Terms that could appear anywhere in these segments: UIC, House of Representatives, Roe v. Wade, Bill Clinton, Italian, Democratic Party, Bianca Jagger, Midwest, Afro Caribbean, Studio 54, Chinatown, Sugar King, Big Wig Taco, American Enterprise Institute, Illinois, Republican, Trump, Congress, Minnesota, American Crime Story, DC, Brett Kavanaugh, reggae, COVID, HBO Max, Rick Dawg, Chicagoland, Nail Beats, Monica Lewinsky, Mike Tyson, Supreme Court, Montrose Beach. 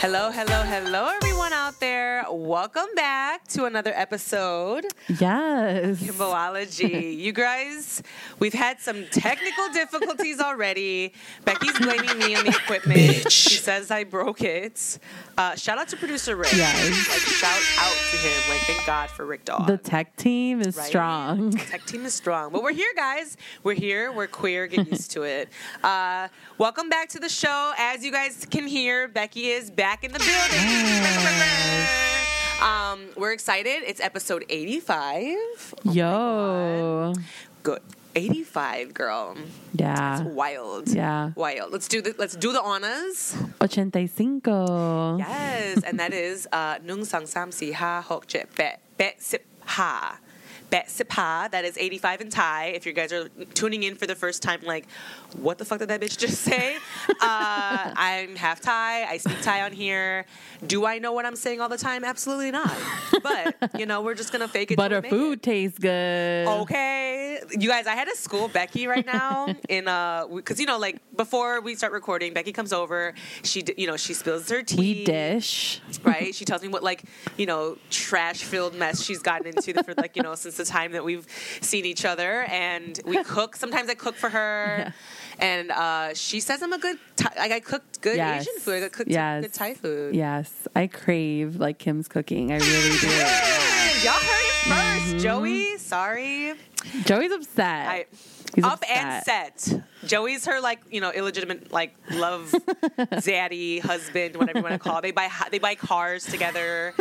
Hello, hello, hello, everyone out there. Welcome back to another episode. Yes. Kimbiology. You guys, we've had some technical difficulties already. Becky's blaming me on the equipment. Bitch. She says I broke it. Shout out to producer Rick. Yes. Like, shout out to him. Like, thank God for Rick Dawg. The tech team is strong. The tech team is strong. But we're here, guys. We're here. We're queer. Get used to it. Welcome back to the show. As you guys can hear, Becky is back. Back in the building. Yes. We're excited. It's episode 85. Oh, yo. Good. 85, girl. Yeah. It's wild. Yeah. Wild. Let's do the honors. 85. Yes. And that is Nung Sang Sam Si Ha Hok Chip Bet Sip Ha. Bet Sip Ha. That is 85 in Thai. If you guys are tuning in for the first time, like, what the fuck did that bitch just say? I'm half Thai. I speak Thai on here. Do I know what I'm saying all the time? Absolutely not. But, you know, we're just going to fake it. But our food tastes good. Okay. You guys, I had to school Becky right now. Because, you know, like, before we start recording, Becky comes over. She spills her tea. We dish. Right? She tells me what, like, you know, trash-filled mess she's gotten into, for, like, you know, since the time that we've seen each other. And we cook. Sometimes I cook for her. Yeah. And she says I'm a good I cook good Asian food. I cook good Thai food. Yes. I crave, like, Kim's cooking. I really do. Yeah. Y'all heard it first. Mm-hmm. Joey, sorry. Joey's upset. He's up upset. And set. Joey's her, like, you know, illegitimate, like, love zaddy husband, whatever you want to call it. They buy cars together.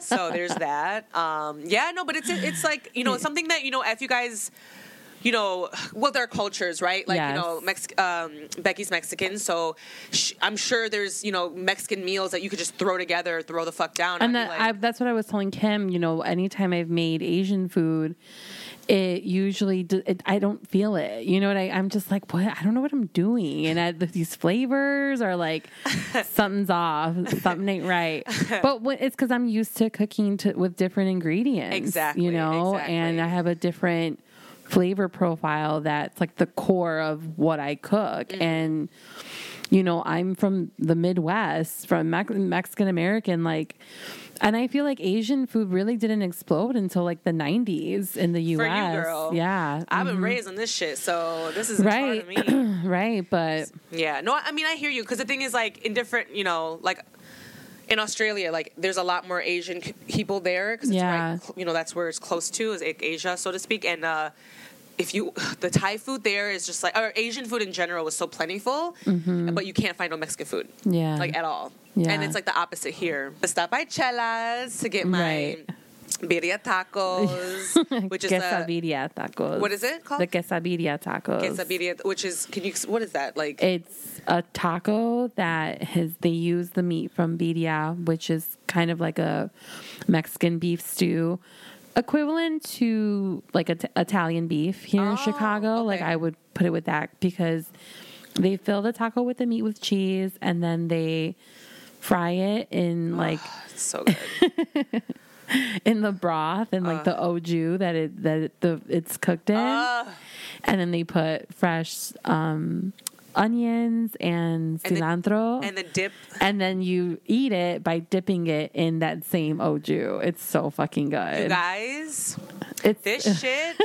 So there's that. Yeah, no, but it's like, you know, something that, you know, if you guys, you know, well, there are cultures, right? Like, you know, Becky's Mexican, so I'm sure there's, you know, Mexican meals that you could just throw together, throw the fuck down. And that, that's what I was telling Kim, you know, anytime I've made Asian food, it usually, I don't feel it. You know what? I'm just like, what? I don't know what I'm doing. And these flavors are like, something's off. Something ain't right. But it's because I'm used to cooking with different ingredients. Exactly. You know, and I have a different flavor profile that's like the core of what I cook. Mm. And, you know, I'm from the Midwest, from Mexican American, like, and I feel like Asian food really didn't explode until like the 90s in the U.S. For you, girl. Yeah. I've been raised on this shit, so this is right. Part of me. Right, but. Yeah. No, I mean, I hear you, because the thing is, like, in different, you know, like, in Australia, like, there's a lot more Asian people there, because it's right, you know, that's where it's close to, is Asia, so to speak, and, the Thai food there is just like, or Asian food in general was so plentiful, but you can't find no Mexican food. Yeah. Like, at all. Yeah. And it's like the opposite here. I stopped by Chela's to get my birria tacos, which is quesabirria tacos. What is it called? The quesabirria tacos. Quesabirria, which is, what is that? Like, it's a taco that they use the meat from birria, which is kind of like a Mexican beef stew. Equivalent to, like, Italian beef here in Chicago. Okay. Like, I would put it with that, because they fill the taco with the meat with cheese, and then they fry it in, like, it's so good. in the broth and, like, the oju it's cooked in. And then they put fresh onions and cilantro, and the dip, and then you eat it by dipping it in that same oju. It's so fucking good, you guys. This shit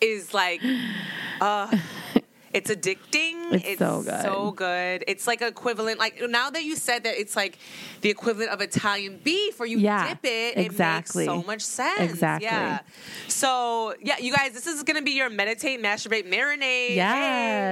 is like, it's addicting. It's so good. So good. It's like equivalent. Like, now that you said that, it's like the equivalent of Italian beef, where you dip it. Exactly. It makes so much sense. Exactly. Yeah. So, yeah, you guys, this is going to be your meditate, masturbate, marinate. Yes.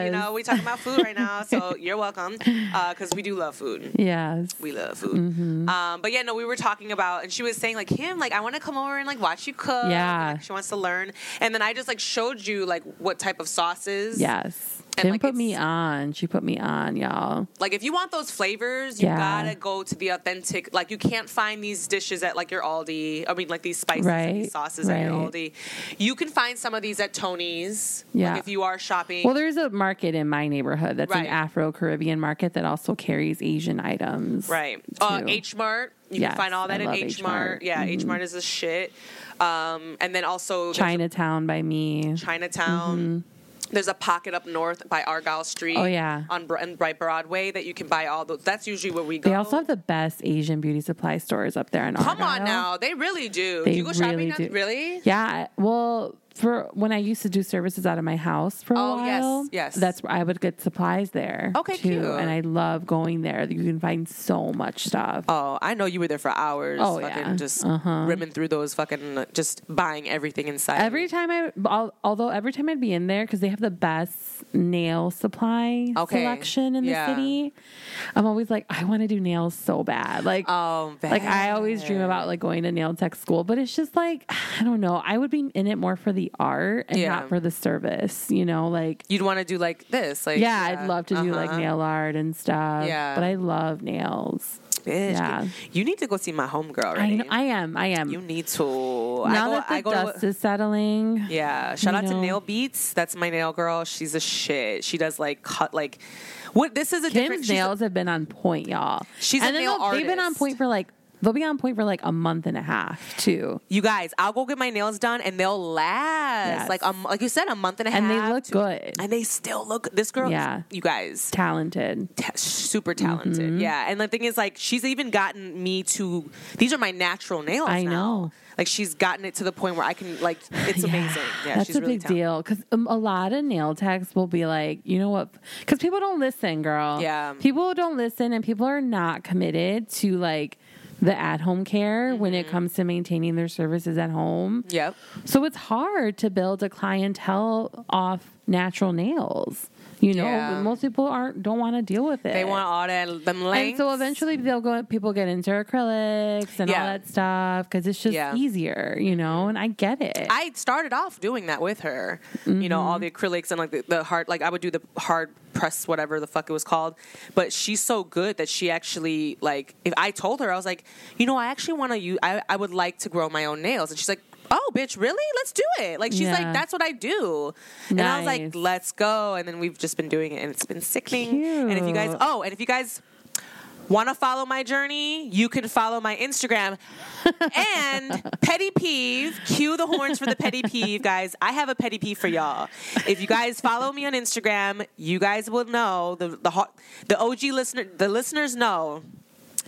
Hey, you know, we talking about food right now, so you're welcome, because we do love food. Yes. We love food. Mm-hmm. But, yeah, no, we were talking about, and she was saying, like, Kim, like, I want to come over and, like, watch you cook. Yeah. And, like, she wants to learn. And then I just, like, showed you, like, what type of sauces. Yes. And Kim, like, put me on. She put me on, y'all. Like, if you want those flavors, you gotta go to the authentic. Like, you can't find these dishes at, like, your Aldi. I mean, like, these spices and these sauces at your Aldi. You can find some of these at Tony's. Yeah. Like, if you are shopping. Well, there's a market in my neighborhood that's an Afro Caribbean market that also carries Asian items. Right. H Mart. You can find all that at H Mart. Yeah, H Mart is the shit. And then also Chinatown by me. Chinatown. Mm-hmm. There's a pocket up north by Argyle Street. Oh, yeah. By Broadway that you can buy all those. That's usually where we go. They also have the best Asian beauty supply stores up there in Argyle. Come on now. They really do. They do you go shopping really now? Really? Yeah. Well, for when I used to do services out of my house for a while. Oh, yes. That's where I would get supplies there. Okay, too. Cute. And I love going there. You can find so much stuff. Oh, I know you were there for hours. Oh, fucking yeah. Just rimming through those fucking, just buying everything inside. Every time I'd be in there, because they have the best nail supply selection in the city. I'm always like, I want to do nails so bad. Like I always dream about like going to nail tech school, but it's just like, I don't know. I would be in it more for the art and not for the service, you know, like you'd want to do like this. Like, I'd love to do like nail art and stuff. Yeah. But I love nails. Bitch, yeah. You need to go see my homegirl already. I am. You need to. Now that the dust is settling. Yeah. Shout out to Nail Beats. That's my nail girl. She's a shit. She does like cut like what this is a Kim's different nails have been on point, y'all. She's and a nail artist. They've been on point for like they'll be on point for like a month and a half too. You guys, I'll go get my nails done and they'll last like you said, a month and a half. And they look good. And they still look. This girl, you guys, talented, super talented. Mm-hmm. Yeah, and the thing is, like, she's even gotten me to. These are my natural nails. I know. Like she's gotten it to the point where I can like. It's amazing. Yeah, that's she's a really big talented. Deal because a lot of nail techs will be like, you know what? Because people don't listen, girl. Yeah, people don't listen, and people are not committed to like. The at-home care when it comes to maintaining their services at home. Yep. So it's hard to build a clientele off natural nails. You know, most people don't want to deal with it. They want all them lengths. And so eventually people get into acrylics and all that stuff because it's just easier, you know, and I get it. I started off doing that with her, you know, all the acrylics and like the hard, like I would do the hard press, whatever the fuck it was called. But she's so good that she actually like, if I told her, I was like, you know, I actually want to use, I would like to grow my own nails. And she's like, oh, bitch, really? Let's do it. Like, she's like, that's what I do. And I was like, let's go. And then we've just been doing it, and it's been sickening. Cute. And if you guys... Oh, and if you guys... want to follow my journey? You can follow my Instagram and Petty Peeve. Cue the horns for the Petty Peeve, guys. I have a Petty Peeve for y'all. If you guys follow me on Instagram, you guys will know the OG listener. The listeners know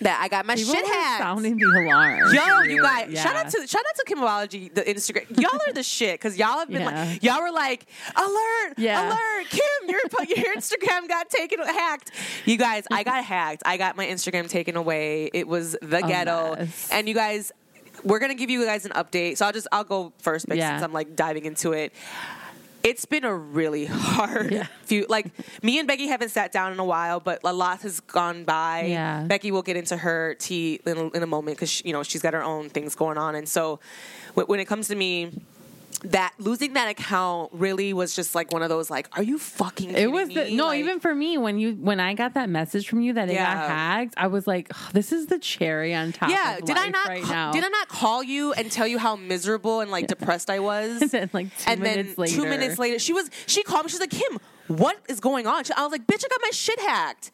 that I got my shit hacked. Sounding the alarm. Yo, you guys, shout out to Kimbiology, the Instagram. Y'all are the shit because y'all have been like, y'all were like, alert, Kim, your Instagram got hacked. You guys, I got hacked. I got my Instagram taken away. It was the ghetto, and you guys, we're gonna give you guys an update. So I'll go first, since I'm like diving into it. It's been a really hard few. Like, me and Becky haven't sat down in a while, but a lot has gone by. Yeah. Becky will get into her tea in a moment because, you know, she's got her own things going on. And so when it comes to me, that losing that account really was just like one of those like, are you fucking kidding me? Even for me when I got that message from you that it got hacked, I was like, oh, this is the cherry on top. Yeah, of did I not call you and tell you how miserable and like depressed I was? And then like two minutes later, she called me. She's like, Kim, what is going on? I was like, bitch, I got my shit hacked.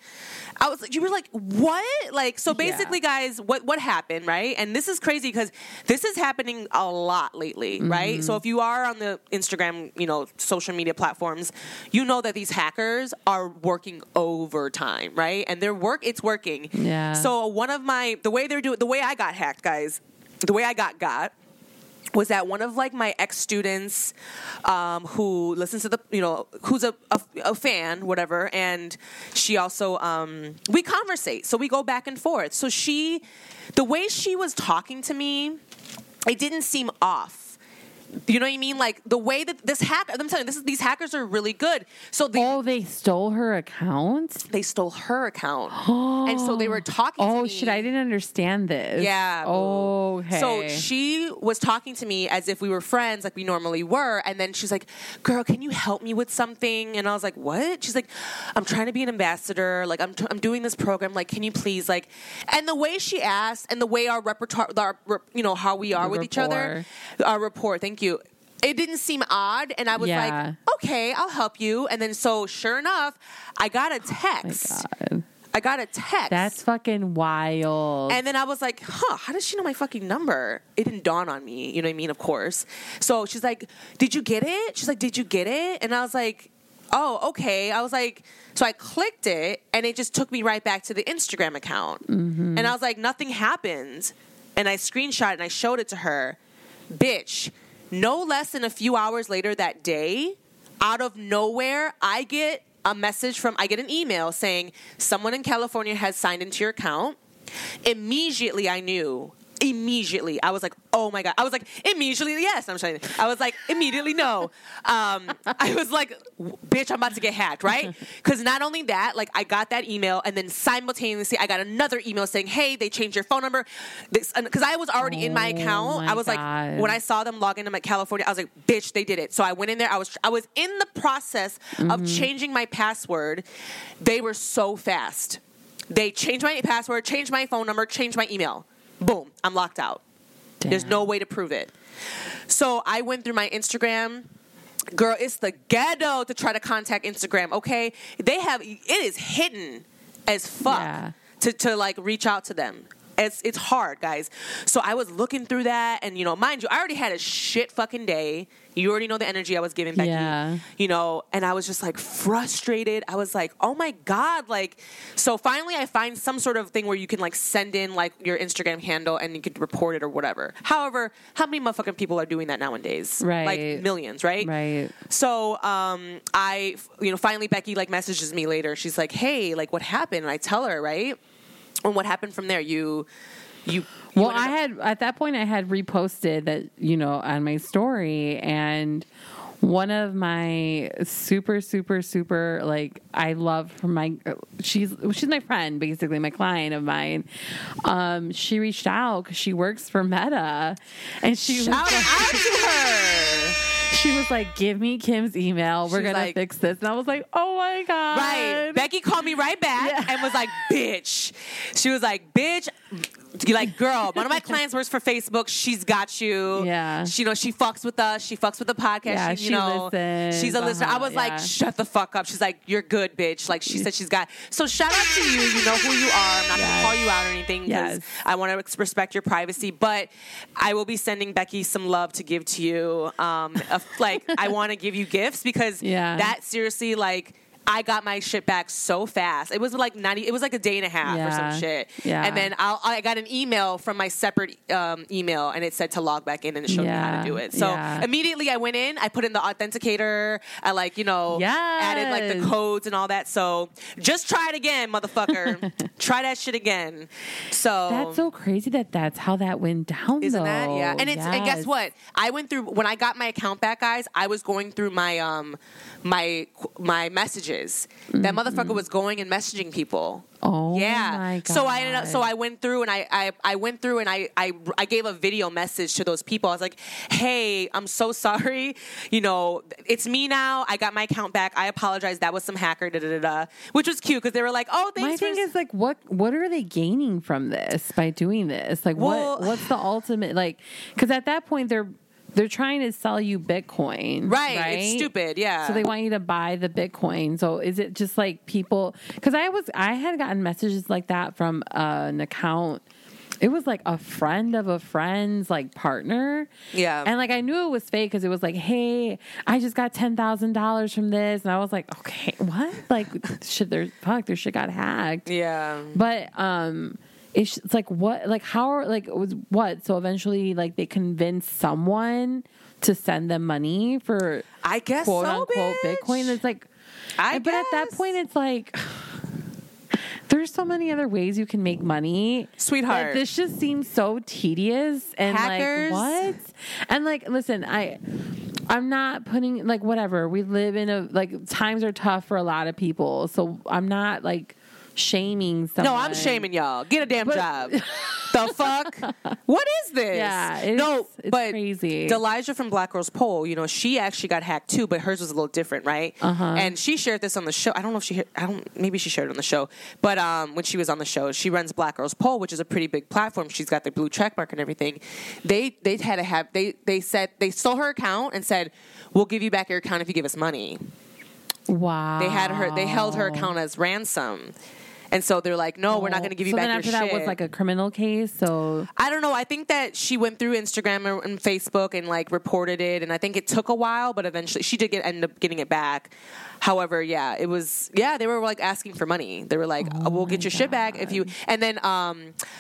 I was like, you were like, what? Like, so basically, guys, what happened, right? And this is crazy because this is happening a lot lately, right? So if you are on the Instagram, you know, social media platforms, you know that these hackers are working overtime, right? And it's working. Yeah. So the way I got hacked, guys, the way I got was that one of like my ex students, who listens to who's a fan, whatever, and she also we conversate, so we go back and forth. So the way she was talking to me, it didn't seem off. You know what I mean? Like the way that this hacker, I'm telling you, these hackers are really good. So they stole her account. They stole her account, and so they were talking. Oh, to me. Shit! I didn't understand this. Yeah. Oh. Okay. So she was talking to me as if we were friends, like we normally were, and then she's like, "Girl, can you help me with something?" And I was like, "What?" She's like, "I'm trying to be an ambassador. Like I'm doing this program. Like, can you please like?" And the way she asked, and the way our repertoire, you know, how we are with each other, our rapport. Thank you. It didn't seem odd, and I was like, okay, I'll help you. And then so sure enough, I got a text I got a text. That's fucking wild. And then I was like, huh, how does she know my fucking number? It didn't dawn on me. You know what I mean? Of course. So she's like, did you get it? She's like, did you get it? And I was like, oh, okay. I was like, so I clicked it and it just took me right back to the Instagram account. Mm-hmm. And I was like, nothing happened. And I screenshot and I showed it to her. Bitch, no less than a few hours later that day, out of nowhere, I get an email saying someone in California has signed into your account. Immediately, I knew. Immediately. I was like, oh my God. I was like, immediately, yes. I'm trying. I was like, immediately, no. I was like, bitch, I'm about to get hacked, right? Because not only that, like, I got that email, and then simultaneously, I got another email saying, hey, they changed your phone number. Because I was already in my account. I was like, when I saw them log into my California, I was like, bitch, they did it. So I went in there. I was in the process of changing my password. They were so fast. They changed my password, changed my phone number, changed my email. Boom, I'm locked out. Damn. There's no way to prove it. So I went through my Instagram. Girl, it's the ghetto to try to contact Instagram, okay? It is hidden as fuck to like reach out to them. It's hard, guys. So I was looking through that, and, you know, mind you, I already had a shit fucking day. You already know the energy I was giving Becky, you know, and I was just like frustrated. I was like, oh my God. Like, so finally I find some sort of thing where you can like send in like your Instagram handle and you could report it or whatever. However, how many motherfucking people are doing that nowadays? Right. Like millions, right? Right. So, I, you know, finally Becky like messages me later. She's like, hey, like what happened? And I tell her, right? And what happened from there? Well, I had, at that point, I had reposted that, you know, on my story, and one of my super, super, super, like, I love she's my friend, basically, my client of mine. She reached out because she works for Meta, and she shout out to her. She was like, give me Kim's email. We're going to fix this. And I was like, oh, my God. Right. Becky called me right back and was like, bitch. She was like, bitch. Like, girl, one of my clients works for Facebook. She's got you. Yeah. She, you know, she fucks with us. She fucks with the podcast. Yeah, she listens. She's a listener. I was like, shut the fuck up. She's like, you're good, bitch. Like, she said she's got. So shout out to you. You know who you are. I'm not going to call you out or anything because I want to respect your privacy. But I will be sending Becky some love to give to you. Like, I want to give you gifts because that seriously, like, I got my shit back so fast. It was like a day and a half or some shit. Yeah. And then I got an email from my separate email, and it said to log back in, and it showed me how to do it. So immediately I went in. I put in the authenticator. I like, you know, added like the codes and all that. So just try it again, motherfucker. Try that shit again. So that's so crazy that that's how that went down, isn't that? Yeah. And it's and guess what? I went through when I got my account back, guys. I was going through my my messages. That motherfucker was going and messaging people. Oh, yeah. My God. So I ended up. So I went through and I went through and I gave a video message to those people. I was like, "Hey, I'm so sorry. You know, it's me now. I got my account back. I apologize. That was some hacker." Da da da da. Which was cute because they were like, "Oh, thanks." My thing is like, what are they gaining from this by doing this? Like, what's the ultimate like? Because at that point They're trying to sell you Bitcoin. Right. It's stupid. Yeah. So they want you to buy the Bitcoin. So is it just like people? Because I had gotten messages like that from an account. It was like a friend of a friend's like partner. Yeah. And like I knew it was fake because it was like, hey, I just got $10,000 from this. And I was like, okay, what? Like, their shit got hacked. Yeah. But, it's like what, like how, like it was what? So eventually, like they convinced someone to send them money for, I guess, quote unquote, Bitcoin. It's like, but at that point, it's like there's so many other ways you can make money, sweetheart. This just seems so tedious and hackers. Like what? And like, listen, I'm not putting like whatever. We live in a like times are tough for a lot of people, so I'm not like. Shaming someone. No, I'm shaming y'all. Get a damn job. The fuck? What is this? Yeah, it's crazy. Delijah from Black Girls Poll, you know, she actually got hacked too, but hers was a little different, right? Uh-huh. And she shared this on the show. I don't know if maybe she shared it on the show, but when she was on the show, she runs Black Girls Poll, which is a pretty big platform. She's got the blue check mark and everything. They had to have they said they stole her account and said, "We'll give you back your account if you give us money." Wow. They held her account as ransom. And so they're like, no, we're not going to give you back your shit. So then after that was like a criminal case, so... I don't know. I think that she went through Instagram and Facebook and like reported it. And I think it took a while, but eventually she did end up getting it back. However, yeah, it was... Yeah, they were like asking for money. They were like, we'll get your shit back if you... And then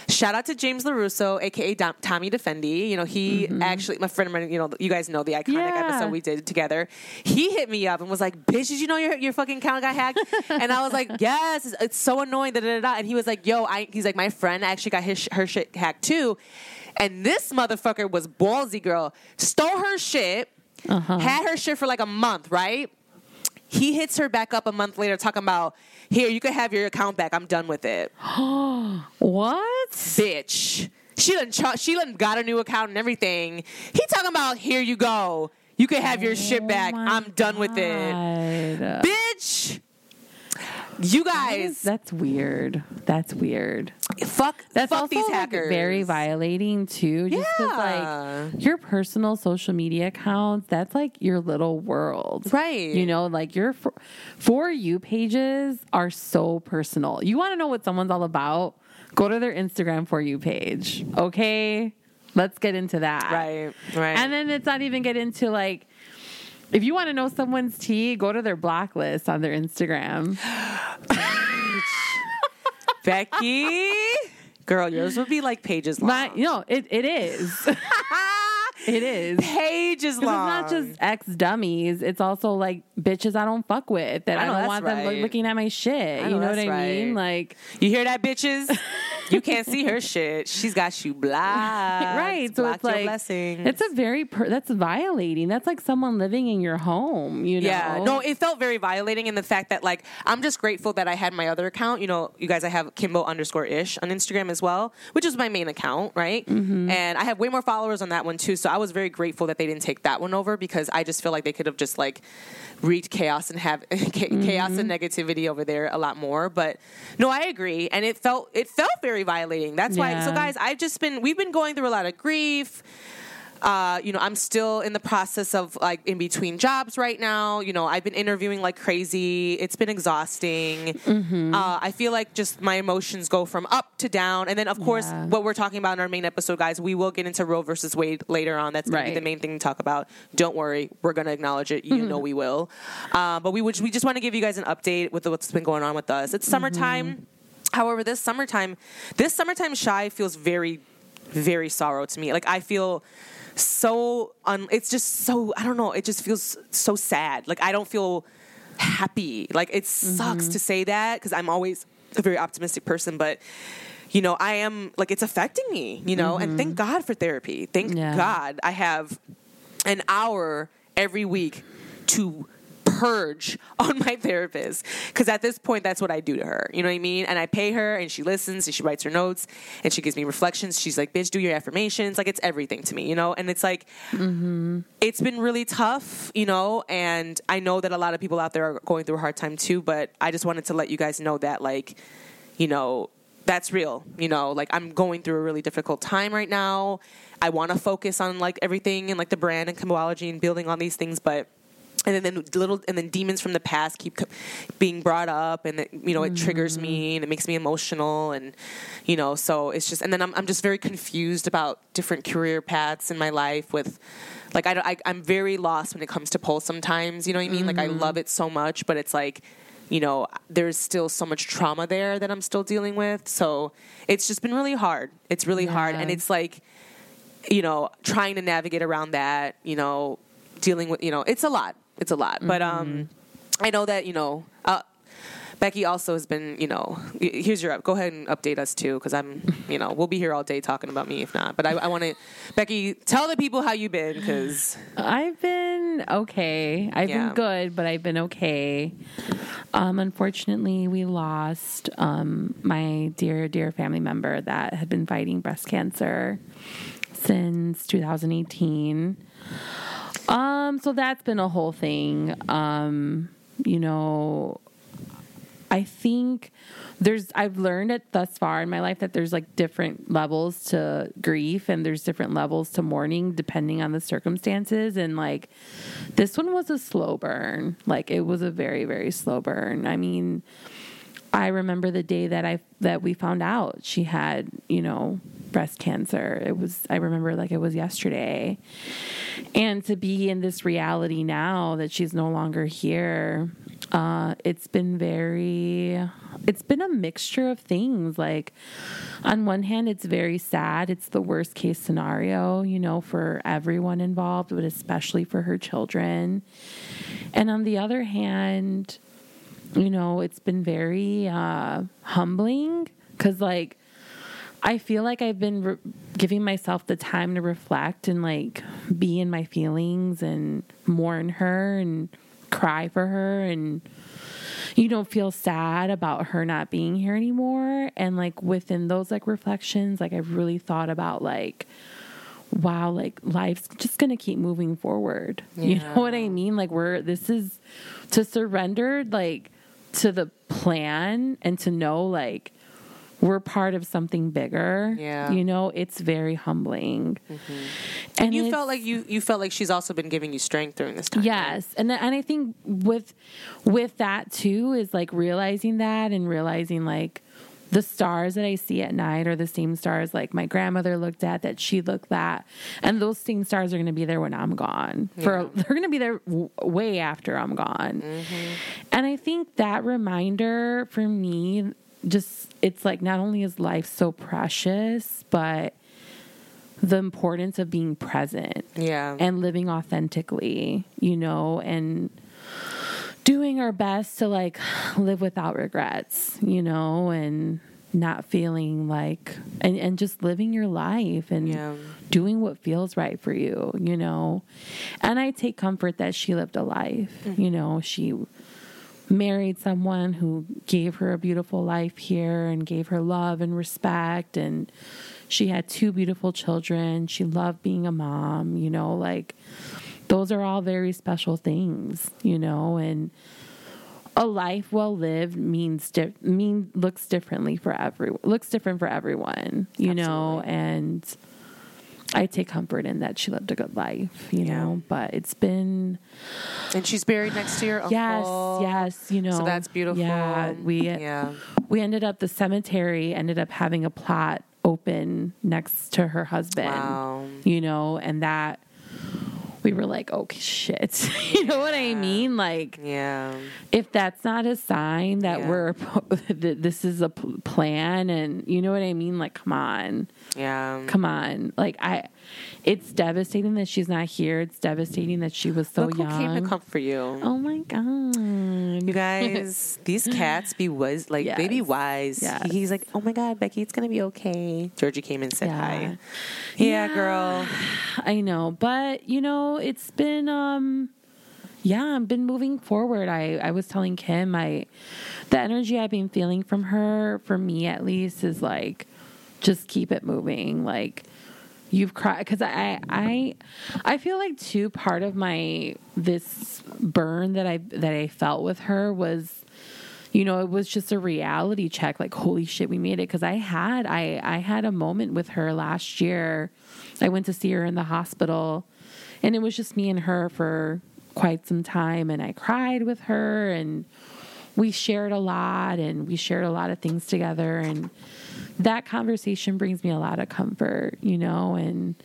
shout out to James LaRusso, a.k.a. Tommy Defendi. You know, he actually... My friend, you know, you guys know the iconic episode we did together. He hit me up and was like, bitch, did you know your fucking account got hacked? And I was like, yes, it's so annoying. Da, da, da. And he was like, yo, he's like, my friend actually got her shit hacked too. And this motherfucker was ballsy, girl. Stole her shit, had her shit for like a month, right? He hits her back up a month later talking about, here, you can have your account back. I'm done with it. What? Bitch. She done got a new account and everything. He talking about, here you go. You can have your shit back. I'm done with it. Bitch. You guys. That's weird. That's weird. Fuck these hackers. Like very violating, too. Just because, like, your personal social media accounts, that's, like, your little world. Right. You know, like, your For You pages are so personal. You want to know what someone's all about? Go to their Instagram For You page. Okay? Let's get into that. Right. And then it's not even get into, like, if you want to know someone's tea, go to their block list on their Instagram. Becky, girl, yours would be like pages long. It is. It is. Pages long. It's not just ex dummies. It's also like bitches I don't fuck with that I don't want them looking at my shit. You know what I mean? Like, you hear that, bitches? You can't see her shit. She's got you blocked. Right. So it's like, it's a very, that's violating. That's like someone living in your home, you know? Yeah. No, it felt very violating in the fact that, like, I'm just grateful that I had my other account. You know, you guys, I have Kimbo_ish on Instagram as well, which is my main account, right? Mm-hmm. And I have way more followers on that one too. So I was very grateful that they didn't take that one over because I just feel like they could have just, like, wreaked chaos and have chaos and negativity over there a lot more. But no, I agree. And it felt very violating. That's why. So guys, we've been going through a lot of grief. You know, I'm still in the process of, like, in between jobs right now. You know, I've been interviewing like crazy. It's been exhausting. Mm-hmm. I feel like just my emotions go from up to down. And then, of course, what we're talking about in our main episode, guys, we will get into Roe versus Wade later on. That's going to be the main thing to talk about. Don't worry. We're going to acknowledge it. You know we will. But we just want to give you guys an update with what's been going on with us. It's summertime. Mm-hmm. However, this summertime shy feels very, very sorrow to me. Like, I feel... it's just so, I don't know, it just feels so sad. Like, I don't feel happy. Like, it sucks to say that because I'm always a very optimistic person, but, you know, I am, like, it's affecting me, you know, and thank God for therapy. Thank God I have an hour every week to purge on my therapist, because at this point that's what I do to her, you know what I mean? And I pay her, and she listens, and she writes her notes, and she gives me reflections. She's like, bitch, do your affirmations. Like, it's everything to me, you know? And it's like, it's been really tough, you know, and I know that a lot of people out there are going through a hard time too, but I just wanted to let you guys know that, like, you know, that's real, you know, like, I'm going through a really difficult time right now. I want to focus on, like, everything and, like, the brand and Kimbiology and building on these things, but And then demons from the past keep being brought up, and it, you know, it triggers me and it makes me emotional, and, you know, so it's just, and then I'm just very confused about different career paths in my life with, like, I'm very lost when it comes to polls sometimes, you know what I mean? Like, I love it so much, but it's like, you know, there's still so much trauma there that I'm still dealing with, so it's just been really hard. It's really hard, and it's like, you know, trying to navigate around that, you know, dealing with, you know, it's a lot. It's a lot. But I know that, you know, Becky also has been, you know, here's your up. Go ahead and update us, too, because I'm, you know, we'll be here all day talking about me if not. But I want to, Becky, tell the people how you've been, because. I've been okay. I've been good, but I've been okay. Unfortunately, we lost my dear, dear family member that had been fighting breast cancer since 2018. So that's been a whole thing. You know, I think I've learned it thus far in my life that there's, like, different levels to grief, and there's different levels to mourning depending on the circumstances. And, like, this one was a slow burn. Like, it was a very, very slow burn. I mean, I remember the day that we found out she had, you know, breast cancer. I remember like it was yesterday. And to be in this reality now that she's no longer here, it's been a mixture of things. Like on one hand, it's very sad. It's the worst case scenario, you know, for everyone involved, but especially for her children. And on the other hand, you know, it's been very humbling, because like I feel like I've been giving myself the time to reflect and like be in my feelings and mourn her and cry for her and, you know, feel sad about her not being here anymore. And like within those like reflections, like I've really thought about like, wow, like life's just going to keep moving forward. Yeah. You know what I mean? Like this is to surrender like to the plan and to know like we're part of something bigger. Yeah. You know, it's very humbling. Mm-hmm. And you felt like you felt like she's also been giving you strength during this time. Yes. Right? And I think with that too is like realizing that and realizing like the stars that I see at night are the same stars like my grandmother looked at, that she looked at. And those same stars are going to be there when I'm gone. Yeah. They're going to be there way after I'm gone. Mm-hmm. And I think that reminder for me, just, it's like not only is life so precious, but the importance of being present. Yeah. And living authentically, you know, and doing our best to like live without regrets, you know, and not feeling like, and just living your life and doing what feels right for you, you know. And I take comfort that she lived a life, mm-hmm. you know, she married someone who gave her a beautiful life here and gave her love and respect. And she had two beautiful children. She loved being a mom, you know, like those are all very special things, you know, and a life well lived looks differently for everyone, looks different for everyone, you Absolutely. Know, and I take comfort in that she lived a good life, you know, but it's been... And she's buried next to your uncle. Yes, you know. So that's beautiful. Yeah, we ended up, the cemetery ended up having a plot open next to her husband, wow. you know, and that... We were like, oh, shit. You know what I mean? Like, if that's not a sign that this is a plan, and you know what I mean? Like, come on. Yeah. Come on. Like, it's devastating that she's not here. It's devastating that she was so young. Look who came to comfort you. Oh, my God. You guys, these cats be wise. Like, they be wise. Yes. He's like, oh, my God, Becky, it's going to be okay. Georgie came and said hi. Yeah, girl. I know. But, you know, it's been, I've been moving forward. I was telling Kim, the energy I've been feeling from her, for me at least, is like, just keep it moving. Like, you've cried. 'Cause I feel like too, part of this burn that I felt with her was, you know, it was just a reality check. Like, holy shit, we made it. 'Cause I had a moment with her last year. I went to see her in the hospital. And it was just me and her for quite some time. And I cried with her, and we shared a lot, and we shared a lot of things together. And that conversation brings me a lot of comfort, you know, and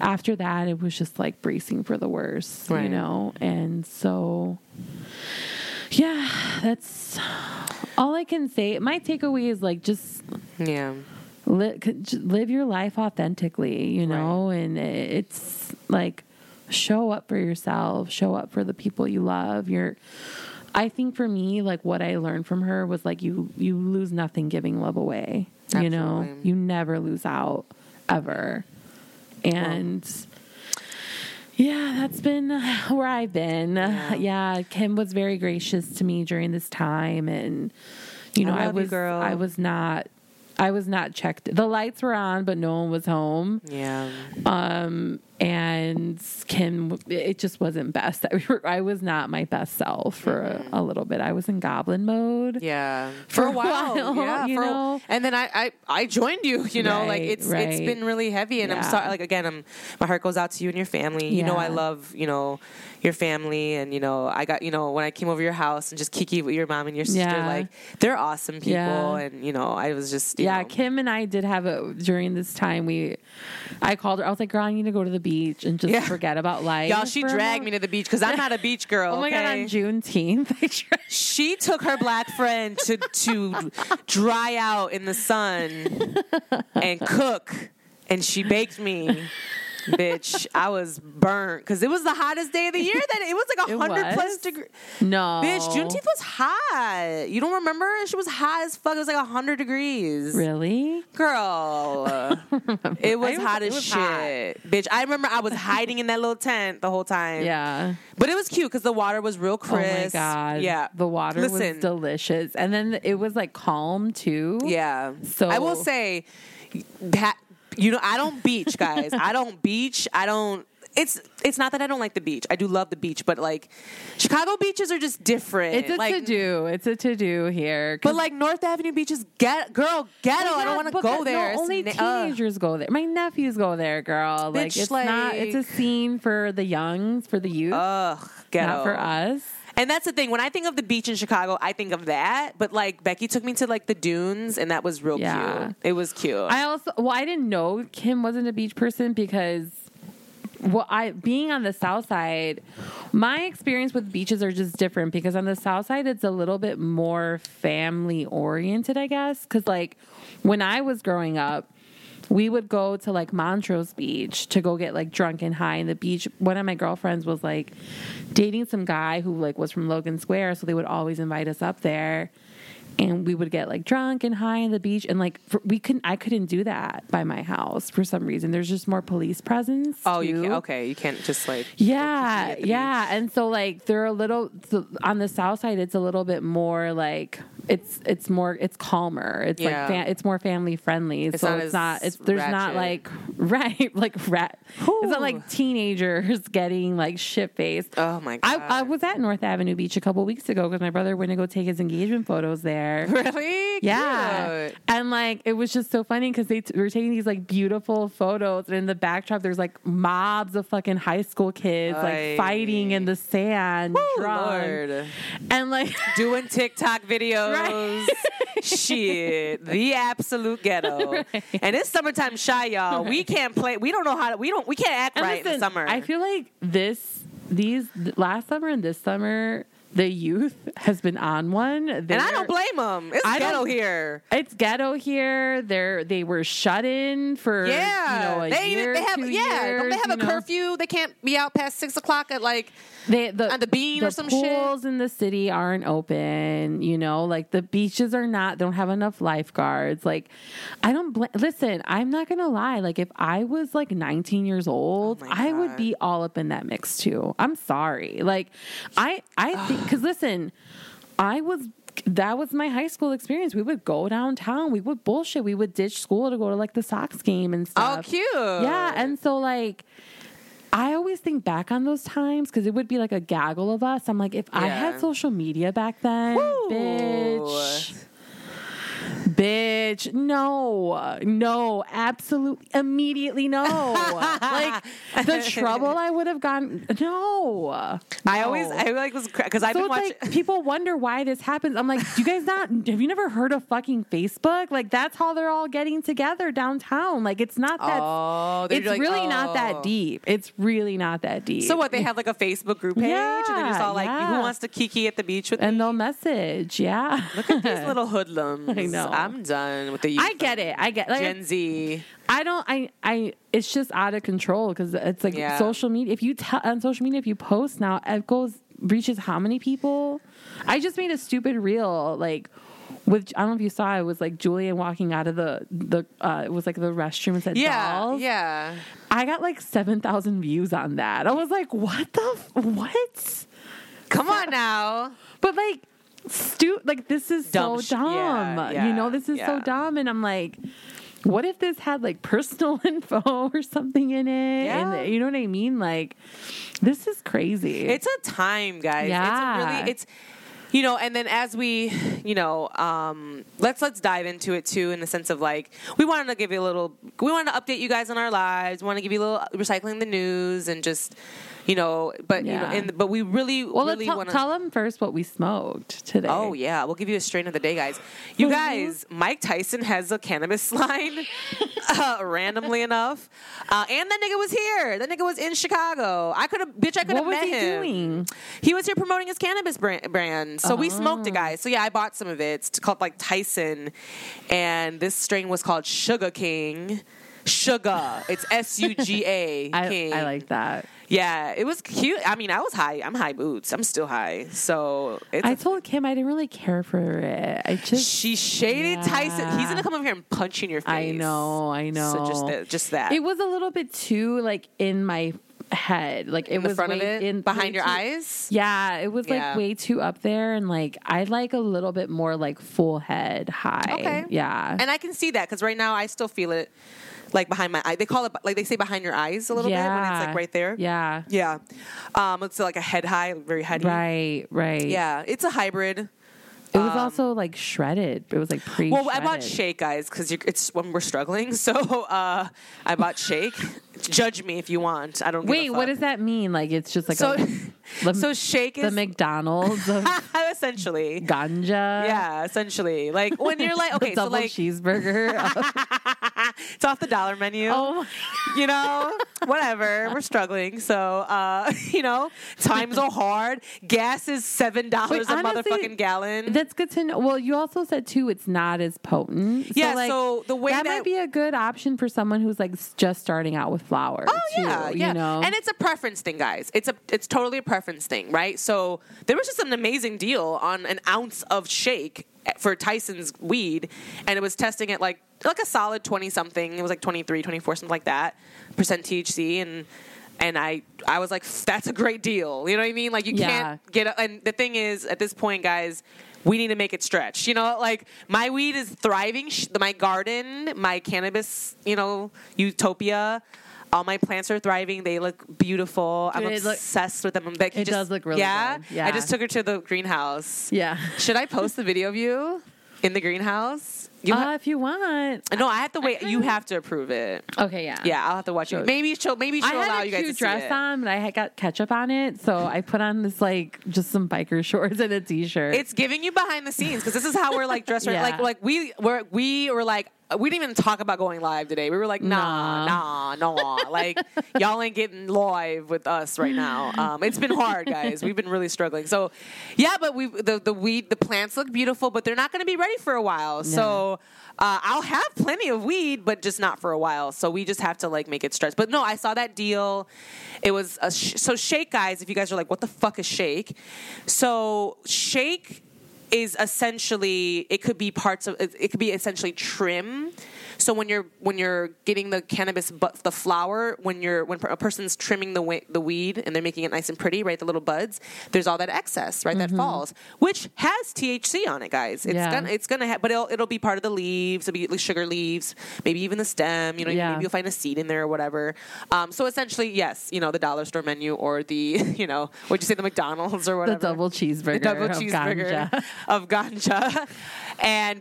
after that, it was just like bracing for the worst, right. you know? And so, yeah, that's all I can say. My takeaway is like, just, live your life authentically, you know, right. and it's like, show up for yourself, show up for the people you love. I think for me, like what I learned from her was like, you lose nothing giving love away, Absolutely. You know, you never lose out ever. And that's been where I've been. Yeah. Kim was very gracious to me during this time. And, you know, I was not I was not checked. The lights were on, but no one was home. Yeah. And it just wasn't best. I was not my best self for a little bit. I was in goblin mode. Yeah. For a while. Yeah. And then I joined you, you know, right, like it's been really heavy, and I'm sorry. Like, again, my heart goes out to you and your family. You know, I love, you know, your family, and, you know, I got, you know, when I came over your house and just kiki with your mom and your sister, like they're awesome people. Yeah. And, you know, I was just, you know. Kim and I did have during this time, I called her. I was like, girl, I need to go to the beach and just forget about life. Y'all, she dragged me to the beach because I'm not a beach girl. Oh my God, on Juneteenth, she took her black friend to dry out in the sun and cook, and she baked me. Bitch, I was burnt because it was the hottest day of the year. That it was like 100+ degrees. No, bitch, Juneteenth was hot. You don't remember? She was hot as fuck. It was like 100 degrees. Really, girl? It was hot as shit, bitch. I remember I was hiding in that little tent the whole time. Yeah, but it was cute because the water was real crisp. Oh my God, yeah, the water was delicious, and then it was like calm too. Yeah, so I will say that. You know, I don't beach, guys. It's not that I don't like the beach. I do love the beach, but like Chicago beaches are just different. It's a to-do. It's a to-do here. But like North Avenue beaches, ghetto. I don't want to go there. No, only teenagers go there. My nephews go there, girl. Bitch, like it's a scene for the youngs, for the youth. Ugh, ghetto. Not for us. And that's the thing. When I think of the beach in Chicago, I think of that. But, like, Becky took me to, like, the dunes, and that was real cute. It was cute. I didn't know Kim wasn't a beach person because... Well, being on the South Side, my experience with beaches are just different because on the South Side, it's a little bit more family-oriented, I guess. Because, like, when I was growing up, we would go to, like, Montrose Beach to go get, like, drunk and high in the beach. One of my girlfriends was, like, dating some guy who, like, was from Logan Square, so they would always invite us up there. And we would get, like, drunk and high in the beach. And, like, I couldn't do that by my house for some reason. There's just more police presence, too. Oh, you can't just, like... Yeah, yeah. And so, like, they're a little... on the South Side, it's a little bit more, like... It's calmer. It's like it's more family friendly. It's not like teenagers getting like shit faced. Oh my God! I was at North Avenue Beach a couple weeks ago because my brother went to go take his engagement photos there. Really? Yeah. Cute. And like it was just so funny because they were taking these like beautiful photos, and in the backdrop there's like mobs of fucking high school kids like fighting in the sand, Lord. And like doing TikTok videos. Right. Shit, the absolute ghetto. Right. And it's summertime shy, y'all. Right. We can't play. We don't know how to. We can't act right in the summer. I feel like these last summer and this summer, the youth has been on one. And I don't blame them. It's ghetto here. They were shut in for year. Don't they have a curfew? They can't be out past 6 o'clock at like. On the beam or some shit. The pools in the city aren't open, you know. Like, the beaches don't have enough lifeguards. Like, I don't... Listen, I'm not going to lie. Like, if I was, like, 19 years old, I would be all up in that mix, too. I'm sorry. Like, I think... Because, listen, that was my high school experience. We would go downtown. We would bullshit. We would ditch school to go to, like, the Sox game and stuff. Oh, cute. Yeah, and so, like... I always think back on those times because it would be like a gaggle of us. I'm like, if I had social media back then, woo. Bitch, no, absolutely, immediately no. Like, the trouble I would have gone, no. Like, people wonder why this happens. I'm like, do you guys have you never heard of fucking Facebook? Like, that's how they're all getting together downtown. Like, it's not that, not that deep. It's really not that deep. So what, they have like a Facebook group page and they're just all like, who wants to kiki at the beach with me? And they'll message, Look at these little hoodlums. I know. I'm done with the youth. I get like, Gen Z. It's just out of control because it's like social media. If you post now, it reaches how many people? I just made a stupid reel like with, I don't know if you saw, it was like Julian walking out of the it was like the restroom and said dolls. Yeah. I got like 7,000 views on that. I was like, what? Come on now. But like, like, this is dumb, so dumb. Yeah, yeah, you know, this is so dumb. And I'm like, what if this had like personal info or something in it? Yeah. And, you know what I mean? Like, this is crazy. It's a time, guys. Yeah. It's a really, it's, you know, and then as we, you know, let's dive into it too, in the sense of like, we wanted to update you guys on our lives. We want to give you a little recycling the news and just, you know, but you know, and, but we really, tell them first what we smoked today. Oh yeah, we'll give you a strain of the day, guys. You guys, Mike Tyson has a cannabis line, randomly enough, and that nigga was here. That nigga was in Chicago. I could have met him. What was he doing? He was here promoting his cannabis brand. So we smoked it, guys. So yeah, I bought some of it. It's called like Tyson, and this strain was called Sugar King. Sugar. It's SUGA King. I like that. Yeah, it was cute. I mean, I was high. I'm high boots. I'm still high. So I told Kim I didn't really care for it. She shaded Tyson. He's gonna come over here and punch you in your face. I know. So just that. It was a little bit too like in my head. Like it was in front of it, behind your eyes. Yeah, it was like way too up there, and like I like a little bit more like full head high. Okay. Yeah, and I can see that because right now I still feel it. Like behind my eye, they call it like they say behind your eyes a little bit when it's like right there. Yeah, yeah. It's like a head high, very heady. Right. Yeah, it's a hybrid. It was also like shredded. It was like pre-shredded. Well, I bought shake, guys, because it's when we're struggling. So I bought shake. Judge me if you want. I don't. Wait, what does that mean? Like it's just like so shake is the McDonald's of essentially ganja. Yeah, essentially. Like when you're like okay, double cheeseburger. It's off the dollar menu. Oh, you know, whatever. We're struggling, so you know, times are hard. Gas is $7 a motherfucking gallon. That's good to know. Well, you also said too, it's not as potent. So, yeah, like, so the way that might be a good option for someone who's like just starting out with flour. Oh too, yeah. You know? And it's a preference thing, guys. It's totally a preference thing, right? So there was just an amazing deal on an ounce of shake for Tyson's weed, and it was testing at like a solid 20 something. It was like 23, 24, something like that % THC, and I was like, that's a great deal. You know what I mean? Like you can't get. And the thing is, at this point, guys, we need to make it stretch. You know, like my weed is thriving. My garden, my cannabis, you know, utopia. All my plants are thriving. They look beautiful. I'm obsessed with them. It does look really good. Yeah. I just took her to the greenhouse. Yeah. Should I post the video of you in the greenhouse? If you want. No, I have to wait. You have to approve it. Okay, yeah. Yeah, I'll have to watch it. Maybe she'll allow you guys to see it. I had a cute dress on, but I had got ketchup on it, so I put on this, like, just some biker shorts and a T-shirt. It's giving you behind the scenes, because this is how we're, like, dressed. Yeah. We didn't even talk about going live today. We were like, nah. Like, y'all ain't getting live with us right now. It's been hard, guys. We've been really struggling. So, yeah, but the plants look beautiful, but they're not going to be ready for a while. Yeah. So, I'll have plenty of weed, but just not for a while. So we just have to like make it stretch. But no, I saw that deal. It was so shake, guys. If you guys are like, what the fuck is shake? So shake is essentially it could be essentially trim. So when you're getting the cannabis, but the flower, when a person's trimming the weed and they're making it nice and pretty, right? The little buds, there's all that excess, right? Mm-hmm. That falls, which has THC on it, guys. It's gonna, but it'll be part of the leaves. It'll be like sugar leaves, maybe even the stem. You know, maybe you'll find a seed in there or whatever. So essentially, yes, you know, the dollar store menu or the, you know, what'd you say, the McDonald's or whatever, the double cheeseburger of ganja,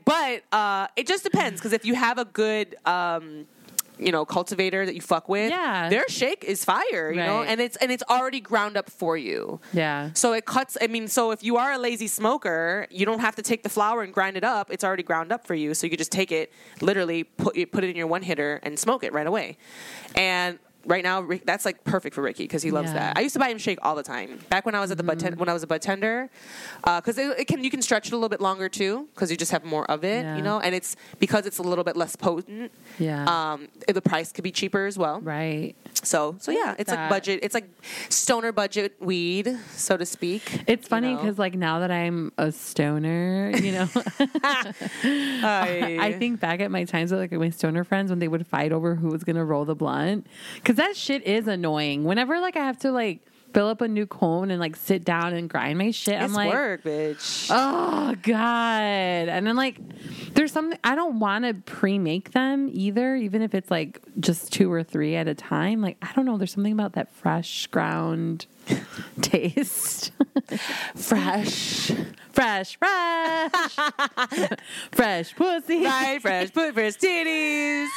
but it just depends because if you have a good you know, cultivator that you fuck with, their shake is fire, you know, and it's already ground up for you. Yeah. So it cuts. I mean, so if you are a lazy smoker, you don't have to take the flour and grind it up. It's already ground up for you, so you could just take it, literally put it in your one hitter and smoke it right away. And right now, that's like perfect for Ricky because he loves that. I used to buy him shake all the time back when I was at the bud tender, because you can stretch it a little bit longer too because you just have more of it, you know. And it's because it's a little bit less potent. Yeah. The price could be cheaper as well. Right. So yeah, it's like budget. It's like stoner budget weed, so to speak. It's funny because like now that I'm a stoner, you know, I think back at my times with like my stoner friends when they would fight over who was gonna roll the blunt because that shit is annoying. Whenever like I have to like fill up a new cone and like sit down and grind my shit. It's like work, bitch. Oh God. And then like there's something I don't want to pre-make them either, even if it's like just 2 or 3 at a time. Like, I don't know. There's something about that fresh ground taste. Fresh. Fresh pussy. Right, fresh pussy, fresh titties.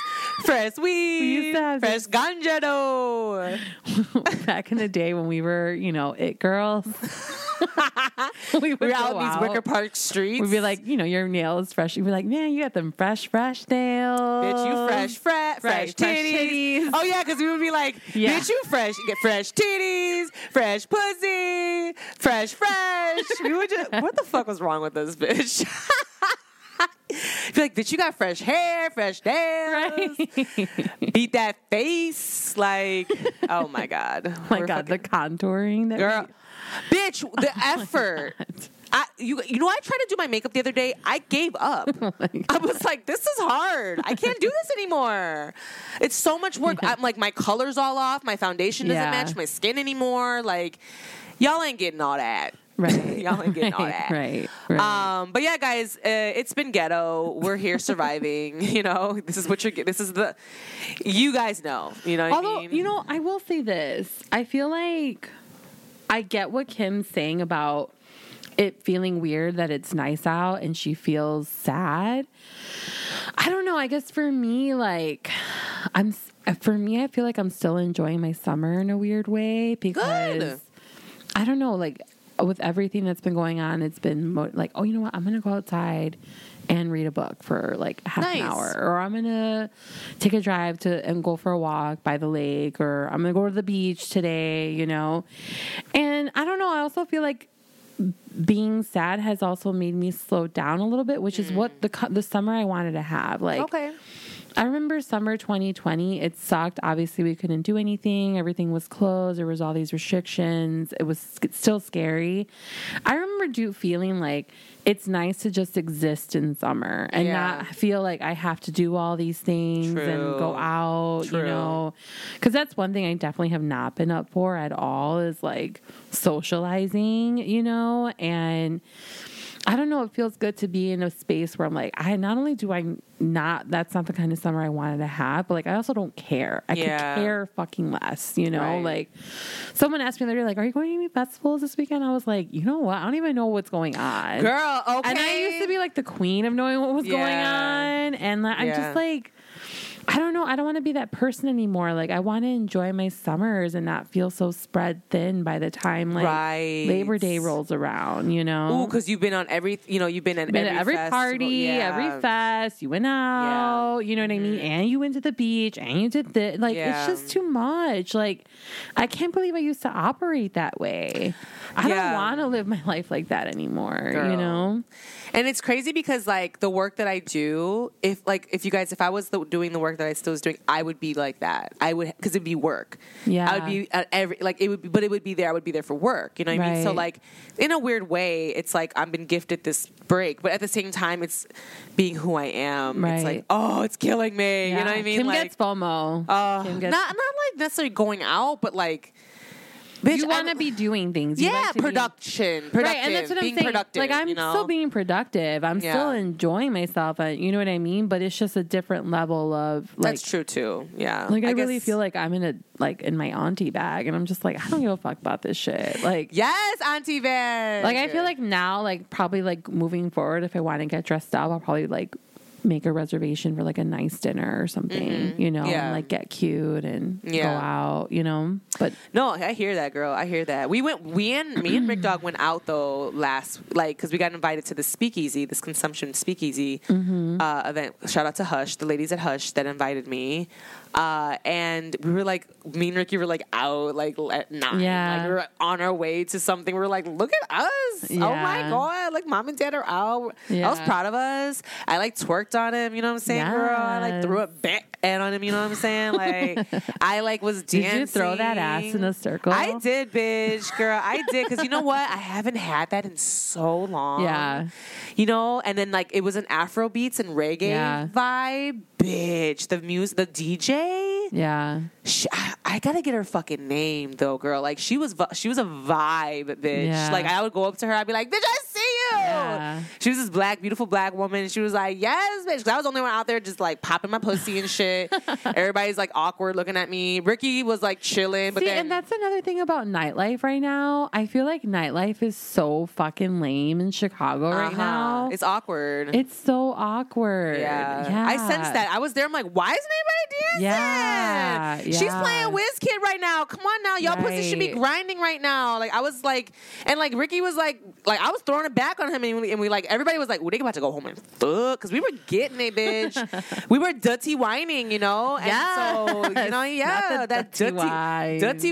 Fresh weed. Fresh ganja dough. Back in the day when we were, you know, it girls. we were out on these Wicker Park streets. We'd be like, you know, your nails fresh. You'd be like, man, you got them fresh nails. Bitch, you fresh titties. Oh, yeah, because we would be like, bitch, you fresh. You get fresh titties, fresh pussy, fresh. We would just, what the fuck was wrong with this bitch? Be like, bitch, you got fresh hair, fresh nails, right. Beat that face, like, oh my God, my God, fucking, the contouring, that girl, bitch, the effort. You know, I tried to do my makeup the other day. I gave up. Oh I was like, this is hard. I can't do this anymore. It's so much work. Yeah. I'm like, my color's all off. My foundation doesn't match my skin anymore. Like, y'all ain't getting all that. Right. Y'all ain't getting all that. Right. But yeah, guys, it's been ghetto. We're here surviving. You know, this is what you're getting. This is the, you guys know. You know what I mean? You know, I will say this. I feel like I get what Kim's saying about it feeling weird that it's nice out and she feels sad. I don't know. I guess for me, like, I feel like I'm still enjoying my summer in a weird way because good. I don't know, like, with everything that's been going on, it's been like, oh, you know what? I'm going to go outside and read a book for like half an hour, or I'm going to take a drive and go for a walk by the lake, or I'm going to go to the beach today, you know? And I don't know. I also feel like being sad has also made me slow down a little bit, which is what the summer I wanted to have. Like, okay. I remember summer 2020, it sucked. Obviously, we couldn't do anything. Everything was closed. There was all these restrictions. It was still scary. I remember feeling like it's nice to just exist in summer and not feel like I have to do all these things and go out, you know. Because that's one thing I definitely have not been up for at all is like socializing, you know. And I don't know. It feels good to be in a space where I'm like, that's not the kind of summer I wanted to have, but like, I also don't care. I could care fucking less, you know, like someone asked me the other day, like, are you going to any festivals this weekend? I was like, you know what? I don't even know what's going on. Girl. Okay. And I used to be like the queen of knowing what was going on. And like, I'm just like, I don't know. I don't want to be that person anymore. Like, I want to enjoy my summers and not feel so spread thin by the time like Labor Day rolls around, you know? Ooh, because you've been on every party, every fest. You went out, you know what I mean? And you went to the beach and you did this. Like, it's just too much. Like, I can't believe I used to operate that way. I don't want to live my life like that anymore, girl. You know? And it's crazy because like the work that I do, if I was doing the work that I still was doing, I would be like that. I would, because it'd be work. Yeah. I would be at it would be there. I would be there for work. You know what I mean? So like in a weird way, it's like I've been gifted this break, but at the same time, it's being who I am. Right. It's like, oh, it's killing me. Yeah. You know what I mean? Kim gets FOMO. Not like necessarily going out, but like, bitch, you want to be doing things. You like to production. Right, and that's what I'm saying. Like, I'm still being productive. I'm still enjoying myself. You know what I mean? But it's just a different level of, like... That's true, too. Yeah. Like, I really feel like I'm in my auntie bag. And I'm just like, I don't give a fuck about this shit. Like... Yes, auntie bag! Like, I feel like now, like, probably, like, moving forward, if I want to get dressed up, I'll probably, like... make a reservation for like a nice dinner or something, you know, and like get cute and go out, you know. But no, I hear that, girl. I hear that. Me and Rick Dawg went out though because we got invited to the speakeasy, this consumption speakeasy event. Shout out to Hush, the ladies at Hush that invited me. And we were like, me and Ricky were like out like at 9. Yeah. Like we were on our way to something. We were like, look at us. Yeah. Oh my God. Like mom and dad are out. Yeah. I was proud of us. I like twerked on him. You know what I'm saying, girl? I like threw it back on him. You know what I'm saying? Like I like was dancing. Did you throw that ass in a circle? I did, bitch, girl. I did. Cause you know what? I haven't had that in so long. Yeah. You know? And then like, it was an Afro beats and reggae vibe. Bitch, the music, the DJ. Yeah. I gotta get her fucking name though, girl. Like she was a vibe, bitch. Yeah. Like I would go up to her, I'd be like, "Bitch, I see you." Yeah. She was this black, beautiful black woman. She was like, "Yes, bitch." 'Cause I was the only one out there just like popping my pussy and shit. Everybody's like awkward looking at me. Ricky was like chilling, but and that's another thing about nightlife right now. I feel like nightlife is so fucking lame in Chicago right now. It's awkward. It's so awkward. Yeah. I sensed that. I was there. I'm like, why isn't anybody dancing? Yeah. She's playing WizKid right now. Come on now. Y'all pussy should be grinding right now. Like I was like, and like Ricky was like I was throwing it back on him and we like, everybody was like, well, they about to go home and fuck. 'Cause we were getting it, bitch. We were dirty whining, you know? And so, you know, that dirty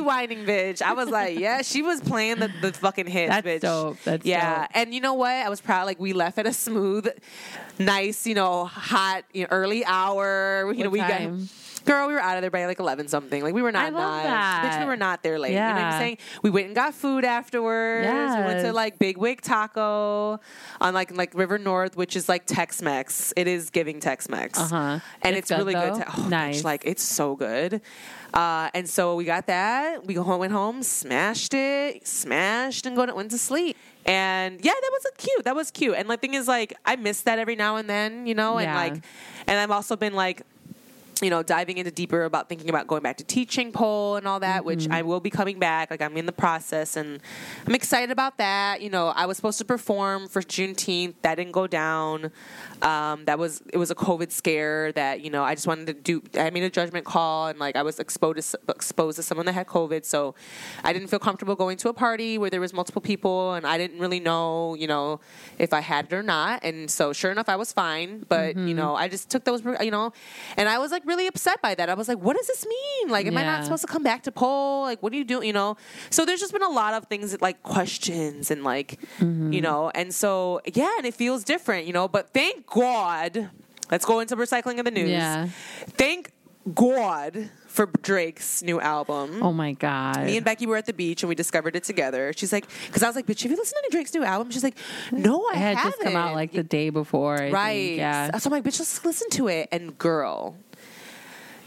whining, bitch. I was like, yeah, she was playing the fucking hits, bitch. That's dope. That's dope. And you know what? I was proud. Like we left at a smooth, nice, you know, hot, you know, early hour. You know, we got... Girl, we were out of there by like 11 something. Like we were not nice. Bitch, we were not there late. Yeah. You know what I'm saying? We went and got food afterwards. Yes. We went to like Big Wig Taco on like River North, which is like Tex-Mex. It is giving Tex-Mex. Uh-huh. And it's good, really though. Good. Nice. Bitch, like it's so good. And so we got that. We went home, smashed and went to sleep. And yeah, that was cute. And the thing is like, I miss that every now and then, you know? Yeah. And like, and I've also been like, you know, diving into deeper about thinking about going back to teaching pole and all that, mm-hmm. which I will be coming back. Like, I'm in the process, and I'm excited about that. You know, I was supposed to perform for Juneteenth. That didn't go down. It was a COVID scare that, you know, I just wanted to do. I made a judgment call, and, like, I was exposed to someone that had COVID. So I didn't feel comfortable going to a party where there was multiple people, and I didn't really know, you know, if I had it or not. And so, sure enough, I was fine. But, mm-hmm. you know, I just took those, you know, and I was, like, really upset by that. I was like, what does this mean? Like, am I not supposed to come back to pole? Like, what do you do? You know? So there's just been a lot of things that, like, questions and, like, mm-hmm. you know, and so, yeah, and it feels different, you know, but thank God, let's go into recycling of the news. Yeah. Thank God for Drake's new album. Oh my God. Me and Becky were at the beach and we discovered it together. She's like, because I was like, bitch, have you listened to Drake's new album? She's like, no, I haven't. It had just come out like the day before. I think. Yeah. So I'm like, bitch, let's listen to it. And girl,